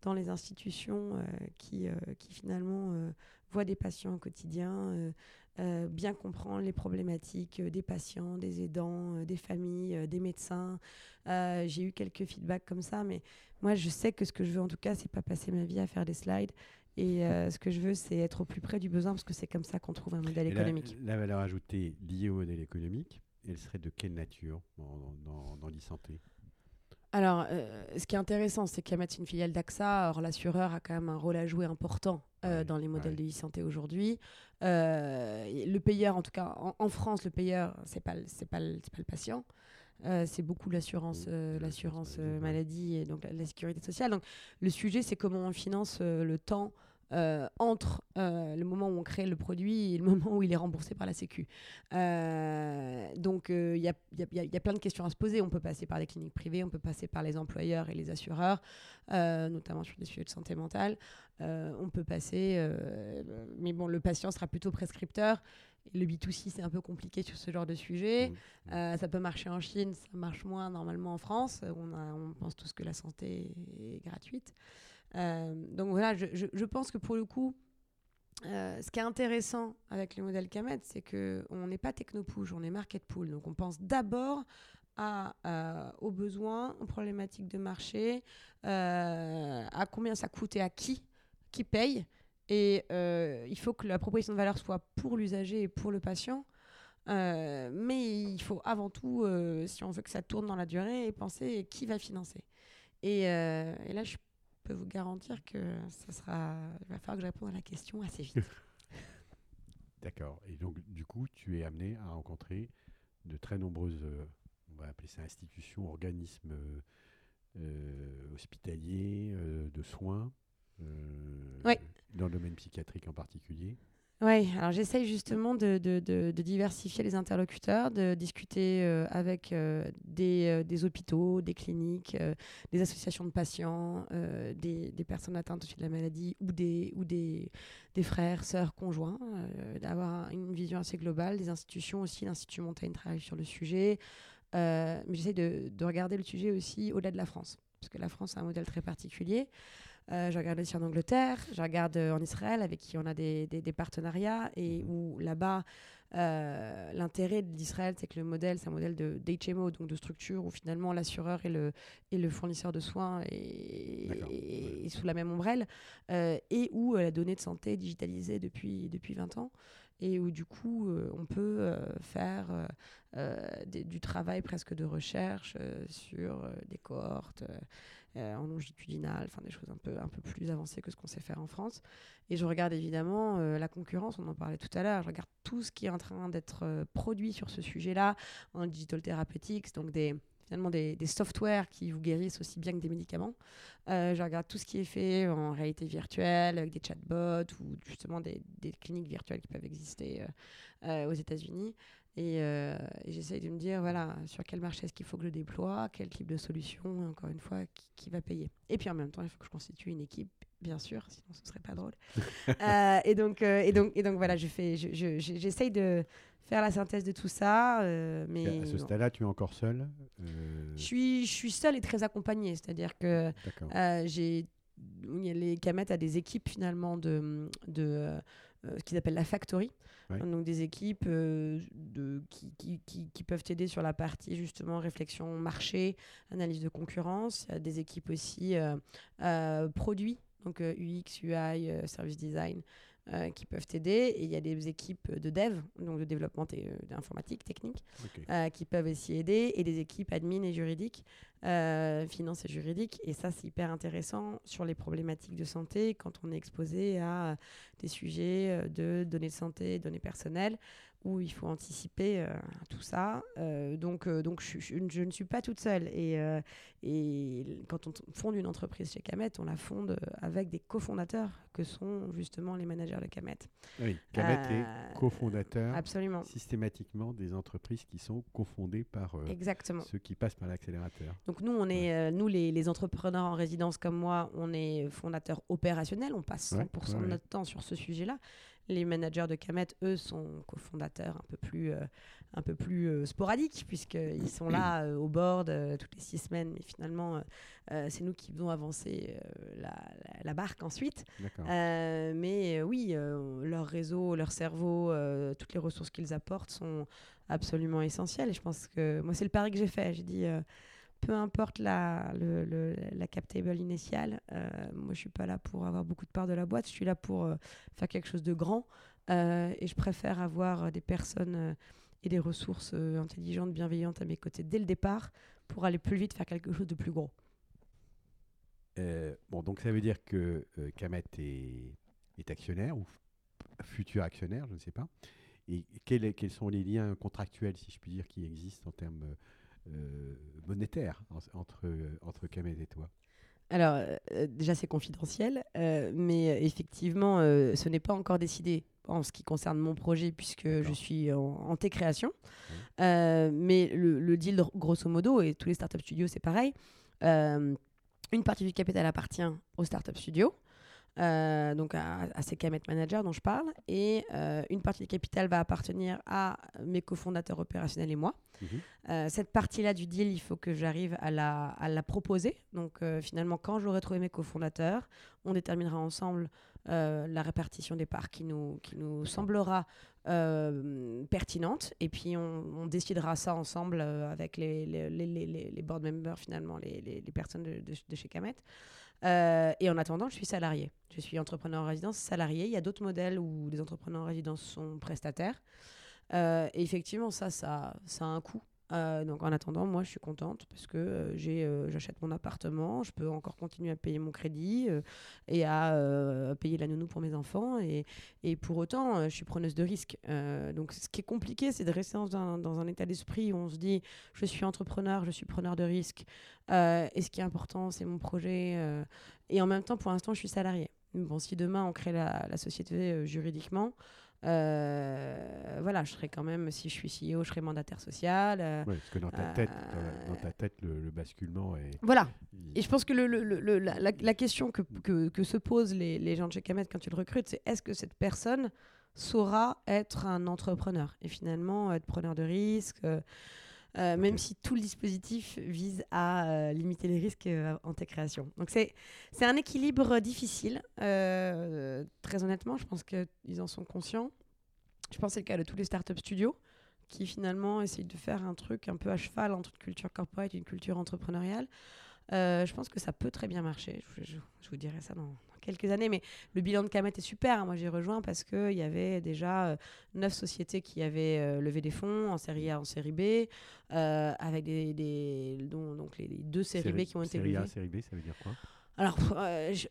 dans les institutions euh, qui, euh, qui, finalement, euh, voit des patients au quotidien, euh, euh, bien comprendre les problématiques des patients, des aidants, euh, des familles, euh, des médecins. Euh, j'ai eu quelques feedbacks comme ça, mais moi, je sais que ce que je veux, en tout cas, c'est pas passer ma vie à faire des slides. Et euh, ce que je veux, c'est être au plus près du besoin, parce que c'est comme ça qu'on trouve un modèle et économique. La, la valeur ajoutée liée au modèle économique, elle serait de quelle nature dans, dans, dans l'e-santé ? Alors, euh, ce qui est intéressant, c'est qu'Kamet est une filiale d'AXA. Or, l'assureur a quand même un rôle à jouer important euh, ouais, dans les modèles ouais. de e-santé aujourd'hui. Euh, le payeur, en tout cas, en, en France, le payeur, c'est pas, c'est pas, c'est pas le patient. Euh, c'est beaucoup l'assurance, euh, l'assurance euh, maladie et donc la, la sécurité sociale. Donc, le sujet, c'est comment on finance euh, le temps euh, entre euh, le moment où on crée le produit et le moment où il est remboursé par la Sécu. Euh, donc, il euh, y, y, y a plein de questions à se poser. On peut passer par les cliniques privées, on peut passer par les employeurs et les assureurs, euh, notamment sur des sujets de santé mentale. Euh, on peut passer... Euh, mais bon, le patient sera plutôt prescripteur. Le B deux C, c'est un peu compliqué sur ce genre de sujet. Mmh. Euh, ça peut marcher en Chine, ça marche moins normalement en France. On, a, on pense tous que la santé est gratuite. Euh, donc voilà, je, je, je pense que pour le coup, euh, ce qui est intéressant avec le modèle Kamet, c'est qu'on n'est pas techno-push, on est market-pull. Donc on pense d'abord à, euh, aux besoins, aux problématiques de marché, euh, à combien ça coûte et à qui, qui paye. Et euh, il faut que la proposition de valeur soit pour l'usager et pour le patient. Euh, mais il faut avant tout, euh, si on veut que ça tourne dans la durée, penser qui va financer. Et, euh, et là, je peux vous garantir que ça sera... il va falloir que je réponde à la question assez vite. D'accord. Et donc, du coup, tu es amené à rencontrer de très nombreuses, euh, on va appeler ça institutions, organismes euh, hospitaliers, euh, de soins. Euh, ouais. Dans le domaine psychiatrique en particulier. Oui, alors j'essaye justement de, de, de, de diversifier les interlocuteurs, de discuter euh, avec euh, des, euh, des hôpitaux, des cliniques, euh, des associations de patients, euh, des, des personnes atteintes de la maladie ou des, ou des, des frères, sœurs, conjoints, euh, d'avoir une vision assez globale, des institutions aussi. L'Institut Montaigne travaille sur le sujet, euh, mais j'essaye de, de regarder le sujet aussi au-delà de la France, parce que la France a un modèle très particulier. Euh, je regarde aussi en Angleterre, je regarde euh, en Israël, avec qui on a des, des, des partenariats, et où là-bas, euh, l'intérêt d'Israël, c'est que le modèle, c'est un modèle de, d'H M O, donc de structure où finalement l'assureur et le, et le fournisseur de soins est, est, est sous la même ombrelle, euh, et où euh, la donnée de santé est digitalisée depuis, depuis vingt ans. Et où du coup, euh, on peut euh, faire euh, euh, des, du travail presque de recherche euh, sur euh, des cohortes euh, en longitudinale, enfin des choses un peu, un peu plus avancées que ce qu'on sait faire en France. Et je regarde évidemment euh, la concurrence, on en parlait tout à l'heure, je regarde tout ce qui est en train d'être euh, produit sur ce sujet-là, en digital therapeutics, donc des... finalement des, des softwares qui vous guérissent aussi bien que des médicaments. Euh, je regarde tout ce qui est fait en réalité virtuelle, avec des chatbots ou justement des, des cliniques virtuelles qui peuvent exister euh, euh, aux États-Unis. Et, euh, et j'essaye de me dire, voilà, sur quel marché est-ce qu'il faut que je déploie, quel type de solution, encore une fois, qui, qui va payer. Et puis en même temps, il faut que je constitue une équipe, bien sûr, sinon ce serait pas drôle. euh, et, donc, euh, et, donc, et donc voilà, je fais, je, je, j'essaye de... faire la synthèse de tout ça. Euh, mais à ce stade-là, tu es encore seule euh... je, suis, je suis seule et très accompagnée. C'est-à-dire que euh, j'ai, les Kamet a des équipes finalement de, de euh, ce qu'ils appellent la factory. Ouais. Donc des équipes euh, de, qui, qui, qui, qui peuvent t'aider sur la partie justement réflexion marché, analyse de concurrence. Il y a des équipes aussi euh, euh, produits, donc euh, U X, U I, euh, service design. Euh, qui peuvent t'aider, et il y a des équipes de dev, donc de développement t- informatique, technique, okay. euh, qui peuvent aussi aider, et des équipes admin et juridique, euh, finance et juridique, et ça c'est hyper intéressant sur les problématiques de santé quand on est exposé à des sujets de données de santé, données personnelles, où il faut anticiper euh, tout ça. Euh, donc, euh, donc je, je, je ne suis pas toute seule. Et, euh, et quand on t- fonde une entreprise chez Kamet, on la fonde avec des cofondateurs que sont justement les managers de Kamet. Oui, Kamet euh, est cofondateur absolument. Systématiquement des entreprises qui sont cofondées par euh, exactement. Ceux qui passent par l'accélérateur. Donc nous, on est, ouais. euh, nous les, les entrepreneurs en résidence comme moi, on est fondateurs opérationnels, on passe cent pour cent ouais, ouais, ouais. de notre temps sur ce sujet-là. Les managers de Kamet, eux, sont cofondateurs un peu plus, euh, un peu plus euh, sporadiques, puisqu'ils sont là euh, au board euh, toutes les six semaines. Mais finalement, euh, euh, c'est nous qui devons avancer euh, la, la, la barque ensuite. Euh, mais euh, oui, euh, leur réseau, leur cerveau, euh, toutes les ressources qu'ils apportent sont absolument essentielles. Et je pense que moi, c'est le pari que j'ai fait. J'ai dit... Euh, Peu importe la, le, le, la cap table initiale, euh, moi je suis pas là pour avoir beaucoup de parts de la boîte, je suis là pour euh, faire quelque chose de grand euh, et je préfère avoir des personnes euh, et des ressources euh, intelligentes, bienveillantes à mes côtés dès le départ pour aller plus vite, faire quelque chose de plus gros. Euh, bon, donc ça veut dire que euh, Kamet est, est actionnaire ou f- futur actionnaire, je ne sais pas. Et quel est, quels sont les liens contractuels, si je puis dire, qui existent en termes... Euh, Euh, monétaire en, entre, entre Kamet et toi? Alors, euh, déjà, c'est confidentiel, euh, mais effectivement, euh, ce n'est pas encore décidé en ce qui concerne mon projet, puisque D'accord. je suis en, en té-création. Mmh. Euh, mais le, le deal, grosso modo, et tous les startup studios, c'est pareil, euh, une partie du capital appartient aux startup studios, euh, donc à, à ces Kamet managers dont je parle, et euh, une partie du capital va appartenir à mes cofondateurs opérationnels et moi. Mmh. Euh, cette partie-là du deal, il faut que j'arrive à la, à la proposer. Donc euh, finalement, quand j'aurai trouvé mes cofondateurs, on déterminera ensemble euh, la répartition des parts qui nous, qui nous semblera euh, pertinente. Et puis on, on décidera ça ensemble euh, avec les, les, les, les, les board members, finalement, les, les, les personnes de, de, de chez Kamet. Euh, et en attendant, je suis salariée. Je suis entrepreneur en résidence salariée. Il y a d'autres modèles où les entrepreneurs en résidence sont prestataires. Euh, et effectivement, ça, ça, ça a un coût. Euh, donc, en attendant, moi, je suis contente parce que euh, j'ai, euh, j'achète mon appartement, je peux encore continuer à payer mon crédit euh, et à euh, payer la nounou pour mes enfants. Et, et pour autant, euh, je suis preneuse de risques. Euh, donc, ce qui est compliqué, c'est de rester dans un, dans un état d'esprit où on se dit « je suis entrepreneur, je suis preneur de risques euh, et ce qui est important, c'est mon projet. Euh, » Et en même temps, pour l'instant, je suis salariée. Bon, si demain, on crée la, la société euh, juridiquement... Euh, voilà, je serais quand même, si je suis C E O, je serais mandataire social. Euh, oui, parce que dans ta euh, tête, dans, dans ta tête le, le basculement est... Voilà, il... et je pense que le, le, le, la, la, la question que, que, que se posent les, les gens de chez Kamet quand tu le recrutes, c'est est-ce que cette personne saura être un entrepreneur et finalement être preneur de risques euh, Euh, même okay. si tout le dispositif vise à euh, limiter les risques euh, en té-création. Donc c'est, c'est un équilibre difficile. Euh, très honnêtement, je pense qu'ils en sont conscients. Je pense que c'est le cas de tous les startup studios qui finalement essayent de faire un truc un peu à cheval entre une culture corporate et une culture entrepreneuriale. Euh, je pense que ça peut très bien marcher. Je, je, je vous dirai ça dans... quelques années, mais le bilan de Kamet est super. Moi, j'ai rejoint parce qu'il y avait déjà euh, neuf sociétés qui avaient euh, levé des fonds en série A, en série B, euh, avec des, des dont, donc les, les deux séries série, B qui ont été levées. Série A, série B, ça veut dire quoi ? Alors, euh, je,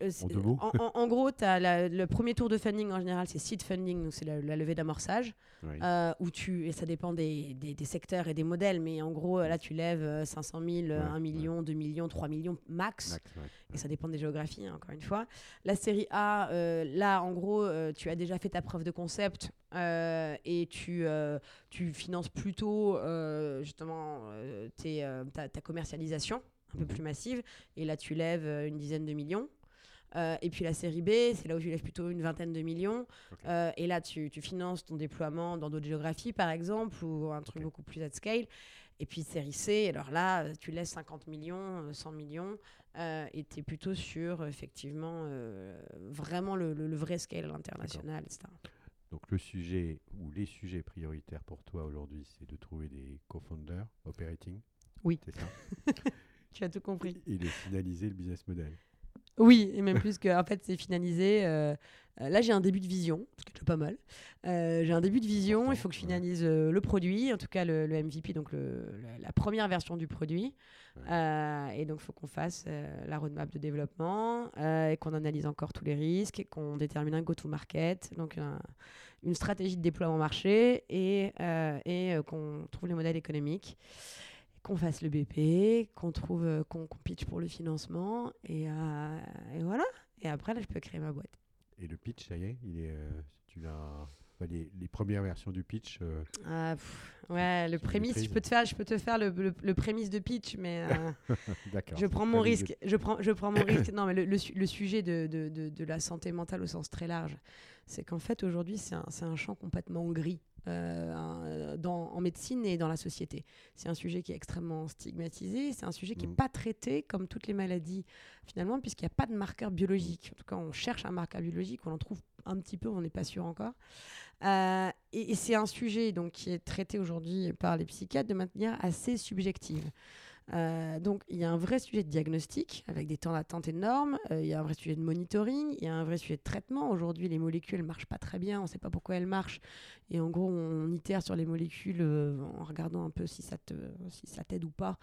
en, en, en gros, t'as la, le premier tour de funding en général, c'est seed funding, donc c'est la, la levée d'amorçage, oui. euh, où tu, et ça dépend des, des, des secteurs et des modèles, mais en gros, là, tu lèves cinq cent mille, ouais, un million, ouais. deux millions, trois millions max, max ouais, et ouais. ça dépend des géographies, hein, encore une fois. La série A, euh, là, en gros, euh, tu as déjà fait ta preuve de concept euh, et tu, euh, tu finances plutôt euh, justement euh, tes, euh, ta, ta commercialisation. Un peu plus massive, et là tu lèves une dizaine de millions. Euh, et puis la série B, c'est là où tu lèves plutôt une vingtaine de millions. Okay. Euh, et là tu, tu finances ton déploiement dans d'autres géographies, par exemple, ou un truc okay. beaucoup plus at scale. Et puis série C, alors là tu lèves cinquante millions, cent millions, euh, et tu es plutôt sur effectivement euh, vraiment le, le, le vrai scale international, D'accord. et cetera. Donc le sujet ou les sujets prioritaires pour toi aujourd'hui, c'est de trouver des co-founders operating. Oui. C'est ça. Tu as tout compris. Et de finaliser le business model. Oui, et même plus que, en fait, c'est finaliser. Euh, là, j'ai un début de vision, ce qui est pas mal. Euh, j'ai un début de vision, il faut que je finalise euh, le produit, en tout cas le, le M V P, donc le, le, la première version du produit. Ouais. Euh, et donc, il faut qu'on fasse euh, la roadmap de développement euh, et qu'on analyse encore tous les risques et qu'on détermine un go-to-market, donc un, une stratégie de déploiement marché et, euh, et euh, qu'on trouve les modèles économiques. Qu'on fasse le B P, qu'on trouve, euh, qu'on, qu'on pitch pour le financement, et, euh, et voilà. Et après, là, je peux créer ma boîte. Et le pitch, ça y est, il est, euh, tu l'as, enfin, les, les premières versions du pitch. Euh... Ah, pff, Ouais, le prémisse, je peux te faire, je peux te faire le, le, le prémisse de pitch, mais euh, je prends mon risque. Je prends, je prends mon risque. Non, mais le, le, le sujet de, de, de, de la santé mentale au sens très large, c'est qu'en fait, aujourd'hui, c'est un, c'est un champ complètement gris. Euh, dans, en médecine et dans la société. C'est un sujet qui est extrêmement stigmatisé, c'est un sujet qui n'est mmh. pas traité comme toutes les maladies, finalement, puisqu'il n'y a pas de marqueur biologique. En tout cas, on cherche un marqueur biologique, on en trouve un petit peu, on n'est pas sûr encore. Euh, et, et c'est un sujet donc, qui est traité aujourd'hui par les psychiatres de manière assez subjective. Euh, donc, il y a un vrai sujet de diagnostic avec des temps d'attente énormes, il euh, y a un vrai sujet de monitoring, il y a un vrai sujet de traitement. Aujourd'hui, les molécules ne marchent pas très bien, on ne sait pas pourquoi elles marchent. Et en gros, on itère sur les molécules euh, en regardant un peu si ça, te, si ça t'aide ou pas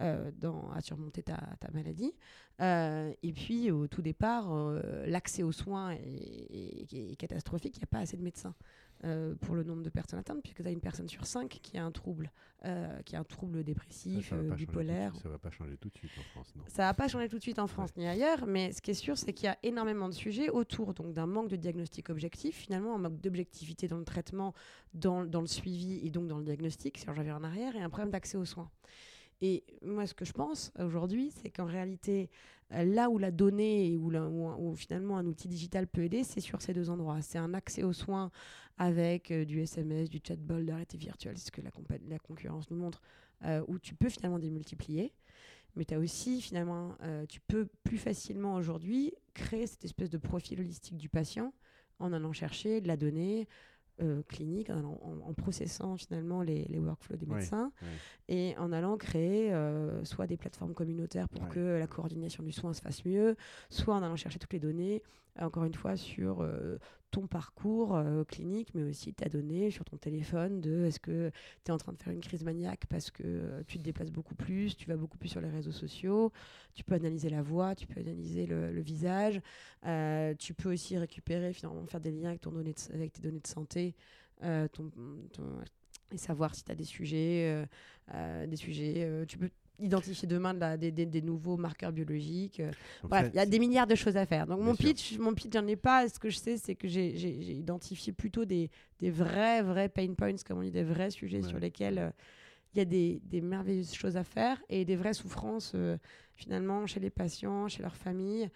euh, dans, à surmonter ta, ta maladie. Euh, et puis, au tout départ, euh, l'accès aux soins est, est, est catastrophique, il n'y a pas assez de médecins. Euh, pour le nombre de personnes atteintes, puisque tu as une personne sur cinq qui a un trouble, euh, qui a un trouble dépressif, ça, ça euh, bipolaire. Ça ne va pas changer tout de suite en France, non ? Ça ne va pas changer tout de suite en France, ouais. Ni ailleurs, mais ce qui est sûr, c'est qu'il y a énormément de sujets autour donc, d'un manque de diagnostic objectif, finalement un manque d'objectivité dans le traitement, dans, dans le suivi et donc dans le diagnostic, si on revient en arrière, et un problème d'accès aux soins. Et moi, ce que je pense aujourd'hui, c'est qu'en réalité, là où la donnée, où, la, où, où finalement un outil digital peut aider, c'est sur ces deux endroits. C'est un accès aux soins avec euh, du S M S, du chatbot, de la réalité virtuelle, c'est ce que la, compa- la concurrence nous montre, euh, où tu peux finalement démultiplier. Mais tu as aussi, finalement, euh, tu peux plus facilement aujourd'hui créer cette espèce de profil holistique du patient en allant chercher de la donnée, Euh, clinique, en, en, en processant finalement les, les workflows des médecins, ouais, ouais. Et en allant créer euh, soit des plateformes communautaires pour ouais. que la coordination du soin se fasse mieux, soit en allant chercher toutes les données, encore une fois, sur euh, ton parcours euh, clinique, mais aussi ta donnée sur ton téléphone de est-ce que tu es en train de faire une crise maniaque parce que euh, tu te déplaces beaucoup plus, tu vas beaucoup plus sur les réseaux sociaux, tu peux analyser la voix, tu peux analyser le, le visage, euh, tu peux aussi récupérer, finalement, faire des liens avec, ton donné de, avec tes données de santé, euh, ton, ton, et savoir si tu as des sujets, euh, euh, des sujets euh, tu peux identifier demain de la, des, des, des nouveaux marqueurs biologiques. Euh, Bref, il y a des milliards de choses à faire. Donc, mon pitch, mon pitch, j'en ai pas. Ce que je sais, c'est que j'ai, j'ai, j'ai identifié plutôt des, des vrais, vrais pain points, comme on dit, des vrais sujets ouais. sur lesquels il euh, y a des, des merveilleuses choses à faire et des vraies souffrances, euh, finalement, chez les patients, chez leurs familles.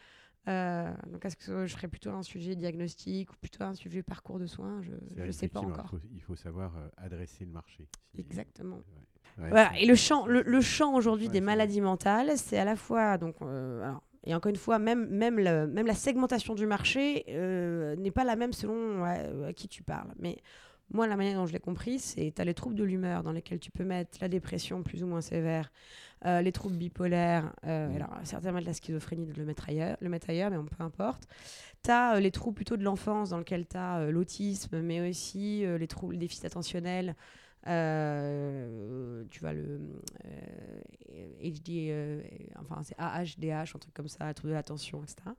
Euh, donc, est-ce que je serais plutôt un sujet diagnostic ou plutôt un sujet parcours de soins ? Je ne sais pas encore. Il faut, il faut savoir euh, adresser le marché. Si Exactement. Il, ouais. Ouais, voilà. Et le champ, le, le champ aujourd'hui ouais, des maladies vrai. mentales, c'est à la fois donc euh, alors, et encore une fois même même le, même la segmentation du marché euh, n'est pas la même selon ouais, à qui tu parles. Mais moi, la manière dont je l'ai compris, c'est tu as les troubles de l'humeur dans lesquels tu peux mettre la dépression plus ou moins sévère, euh, les troubles bipolaires, euh, mmh. alors certainement de la schizophrénie, de le mettre ailleurs, le mettre ailleurs, mais on, peu importe. Tu as euh, les troubles plutôt de l'enfance dans lesquels tu as euh, l'autisme, mais aussi euh, les troubles déficits attentionnels. Euh, tu vois le euh, H D, euh, enfin c'est A H D H, un truc comme ça, trouble de l'attention, et cetera.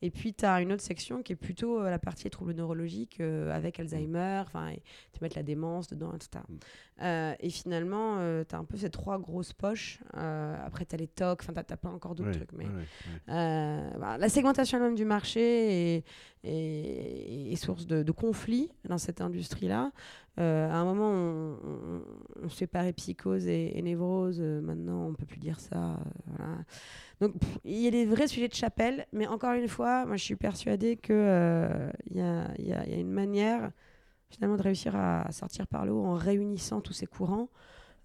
Et puis tu as une autre section qui est plutôt euh, la partie troubles neurologiques euh, avec Alzheimer, enfin tu mets la démence dedans, et cetera. Mm. Euh, et finalement euh, tu as un peu ces trois grosses poches. Euh, après tu as les T O C, enfin tu as pas encore d'autres ouais, trucs, mais ouais, ouais. Euh, bah, la segmentation même du marché est, est, est source de, de conflits dans cette industrie-là. Euh, à un moment, on, on, on séparait psychose et, et névrose. Euh, maintenant, on ne peut plus dire ça. Euh, voilà. Donc, il y a des vrais sujets de chapelle. Mais encore une fois, moi, je suis persuadée qu'il euh, y, y, y a une manière, finalement, de réussir à, à sortir par le haut en réunissant tous ces courants.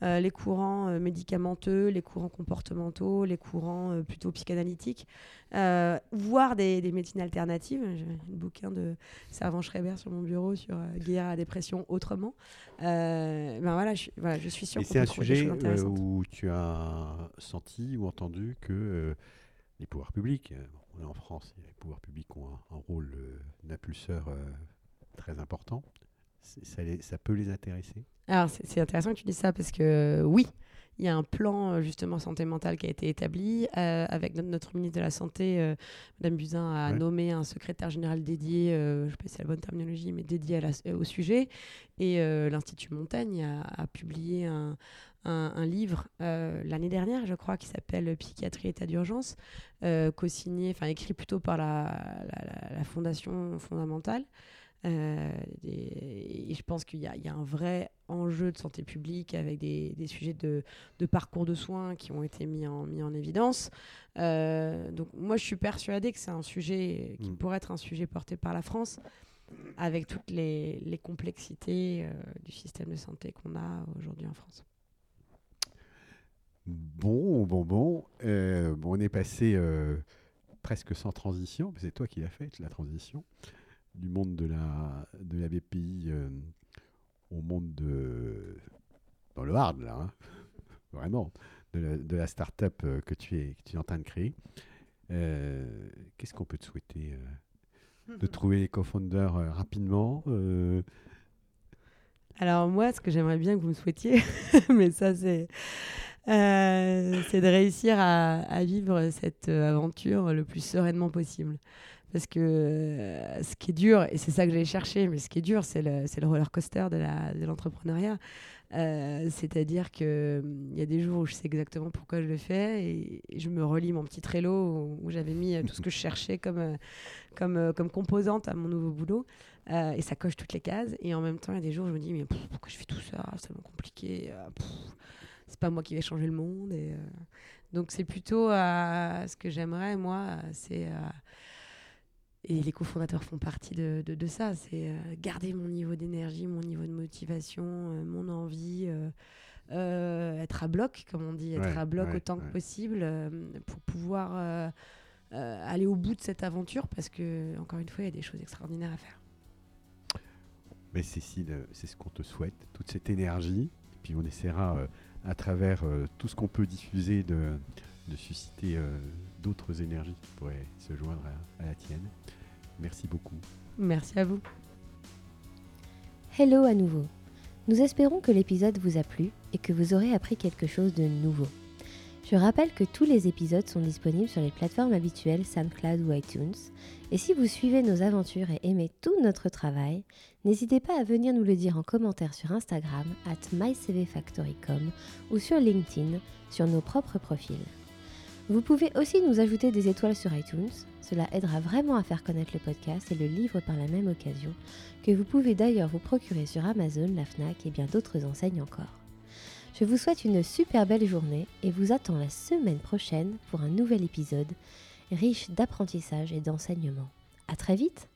Euh, les courants euh, médicamenteux, les courants comportementaux, les courants euh, plutôt psychanalytiques, euh, voire des, des médecines alternatives. J'ai un bouquin de Servan Schreiber sur mon bureau sur euh, guérir la dépression autrement. Euh, ben voilà, je, voilà, je suis sûre qu'on peut trouver des choses intéressantes. Et c'est un sujet euh, où tu as senti ou entendu que euh, les pouvoirs publics, euh, on est en France, les pouvoirs publics ont un, un rôle euh, impulseur euh, très important. Ça, les, ça peut les intéresser. Alors, c'est, c'est intéressant que tu dises ça parce que euh, oui, il y a un plan justement santé mentale qui a été établi euh, avec notre, notre ministre de la Santé, euh, Mme Buzyn a ouais. nommé un secrétaire général dédié, euh, je ne sais pas si c'est la bonne terminologie, mais dédié à la, euh, au sujet. Et euh, l'Institut Montaigne a, a publié un, un, un livre euh, l'année dernière, je crois, qui s'appelle « Psychiatrie, état d'urgence euh, », co-signé, enfin écrit plutôt par la, la, la, la Fondation fondamentale. Euh, et, et je pense qu'il y a, il y a un vrai enjeu de santé publique avec des, des sujets de, de parcours de soins qui ont été mis en, mis en évidence. Euh, donc moi, je suis persuadée que c'est un sujet qui mmh. pourrait être un sujet porté par la France, avec toutes les, les complexités euh, du système de santé qu'on a aujourd'hui en France. Bon, bon, bon. Euh, bon on est passé euh, presque sans transition. C'est toi qui l'as fait, la transition du monde de la, de la B P I euh, au monde de... dans le hard, là. Hein. Vraiment. De la, de la start-up que tu es, que tu es en train de créer. Euh, qu'est-ce qu'on peut te souhaiter euh de trouver les co-founders euh, rapidement euh... Alors moi, ce que j'aimerais bien que vous me souhaitiez, mais ça c'est, euh, c'est de réussir à, à vivre cette aventure le plus sereinement possible. Parce que euh, ce qui est dur, et c'est ça que j'ai cherché, mais ce qui est dur, c'est le, c'est le roller coaster de, la, de l'entrepreneuriat. Euh, c'est-à-dire qu'il y a des jours où je sais exactement pourquoi je le fais et, et je me relis mon petit Trello où, où j'avais mis tout ce que je cherchais comme, comme, comme composante à mon nouveau boulot. Euh, et ça coche toutes les cases. Et en même temps, il y a des jours où je me dis mais pff, pourquoi je fais tout ça ? C'est tellement compliqué. Pff, c'est pas moi qui vais changer le monde. Et, euh... Donc, c'est plutôt euh, ce que j'aimerais, moi, c'est... Euh... Et les cofondateurs font partie de, de, de ça, c'est euh, garder mon niveau d'énergie, mon niveau de motivation, euh, mon envie, euh, euh, être à bloc, comme on dit, être ouais, à bloc ouais, autant ouais. que possible euh, pour pouvoir euh, euh, aller au bout de cette aventure parce que, encore une fois, il y a des choses extraordinaires à faire. Mais Cécile, c'est ce qu'on te souhaite, toute cette énergie, et puis on essaiera euh, à travers euh, tout ce qu'on peut diffuser de... de susciter euh, d'autres énergies qui pourraient se joindre à, à la tienne. Merci beaucoup. Merci à vous. Hello à nouveau. Nous espérons que l'épisode vous a plu et que vous aurez appris quelque chose de nouveau. Je rappelle que tous les épisodes sont disponibles sur les plateformes habituelles SoundCloud ou iTunes. Et si vous suivez nos aventures et aimez tout notre travail, n'hésitez pas à venir nous le dire en commentaire sur Instagram at my c v factory dot com ou sur LinkedIn sur nos propres profils. Vous pouvez aussi nous ajouter des étoiles sur iTunes, cela aidera vraiment à faire connaître le podcast et le livre par la même occasion, que vous pouvez d'ailleurs vous procurer sur Amazon, la Fnac et bien d'autres enseignes encore. Je vous souhaite une super belle journée et vous attends la semaine prochaine pour un nouvel épisode riche d'apprentissage et d'enseignement. À très vite!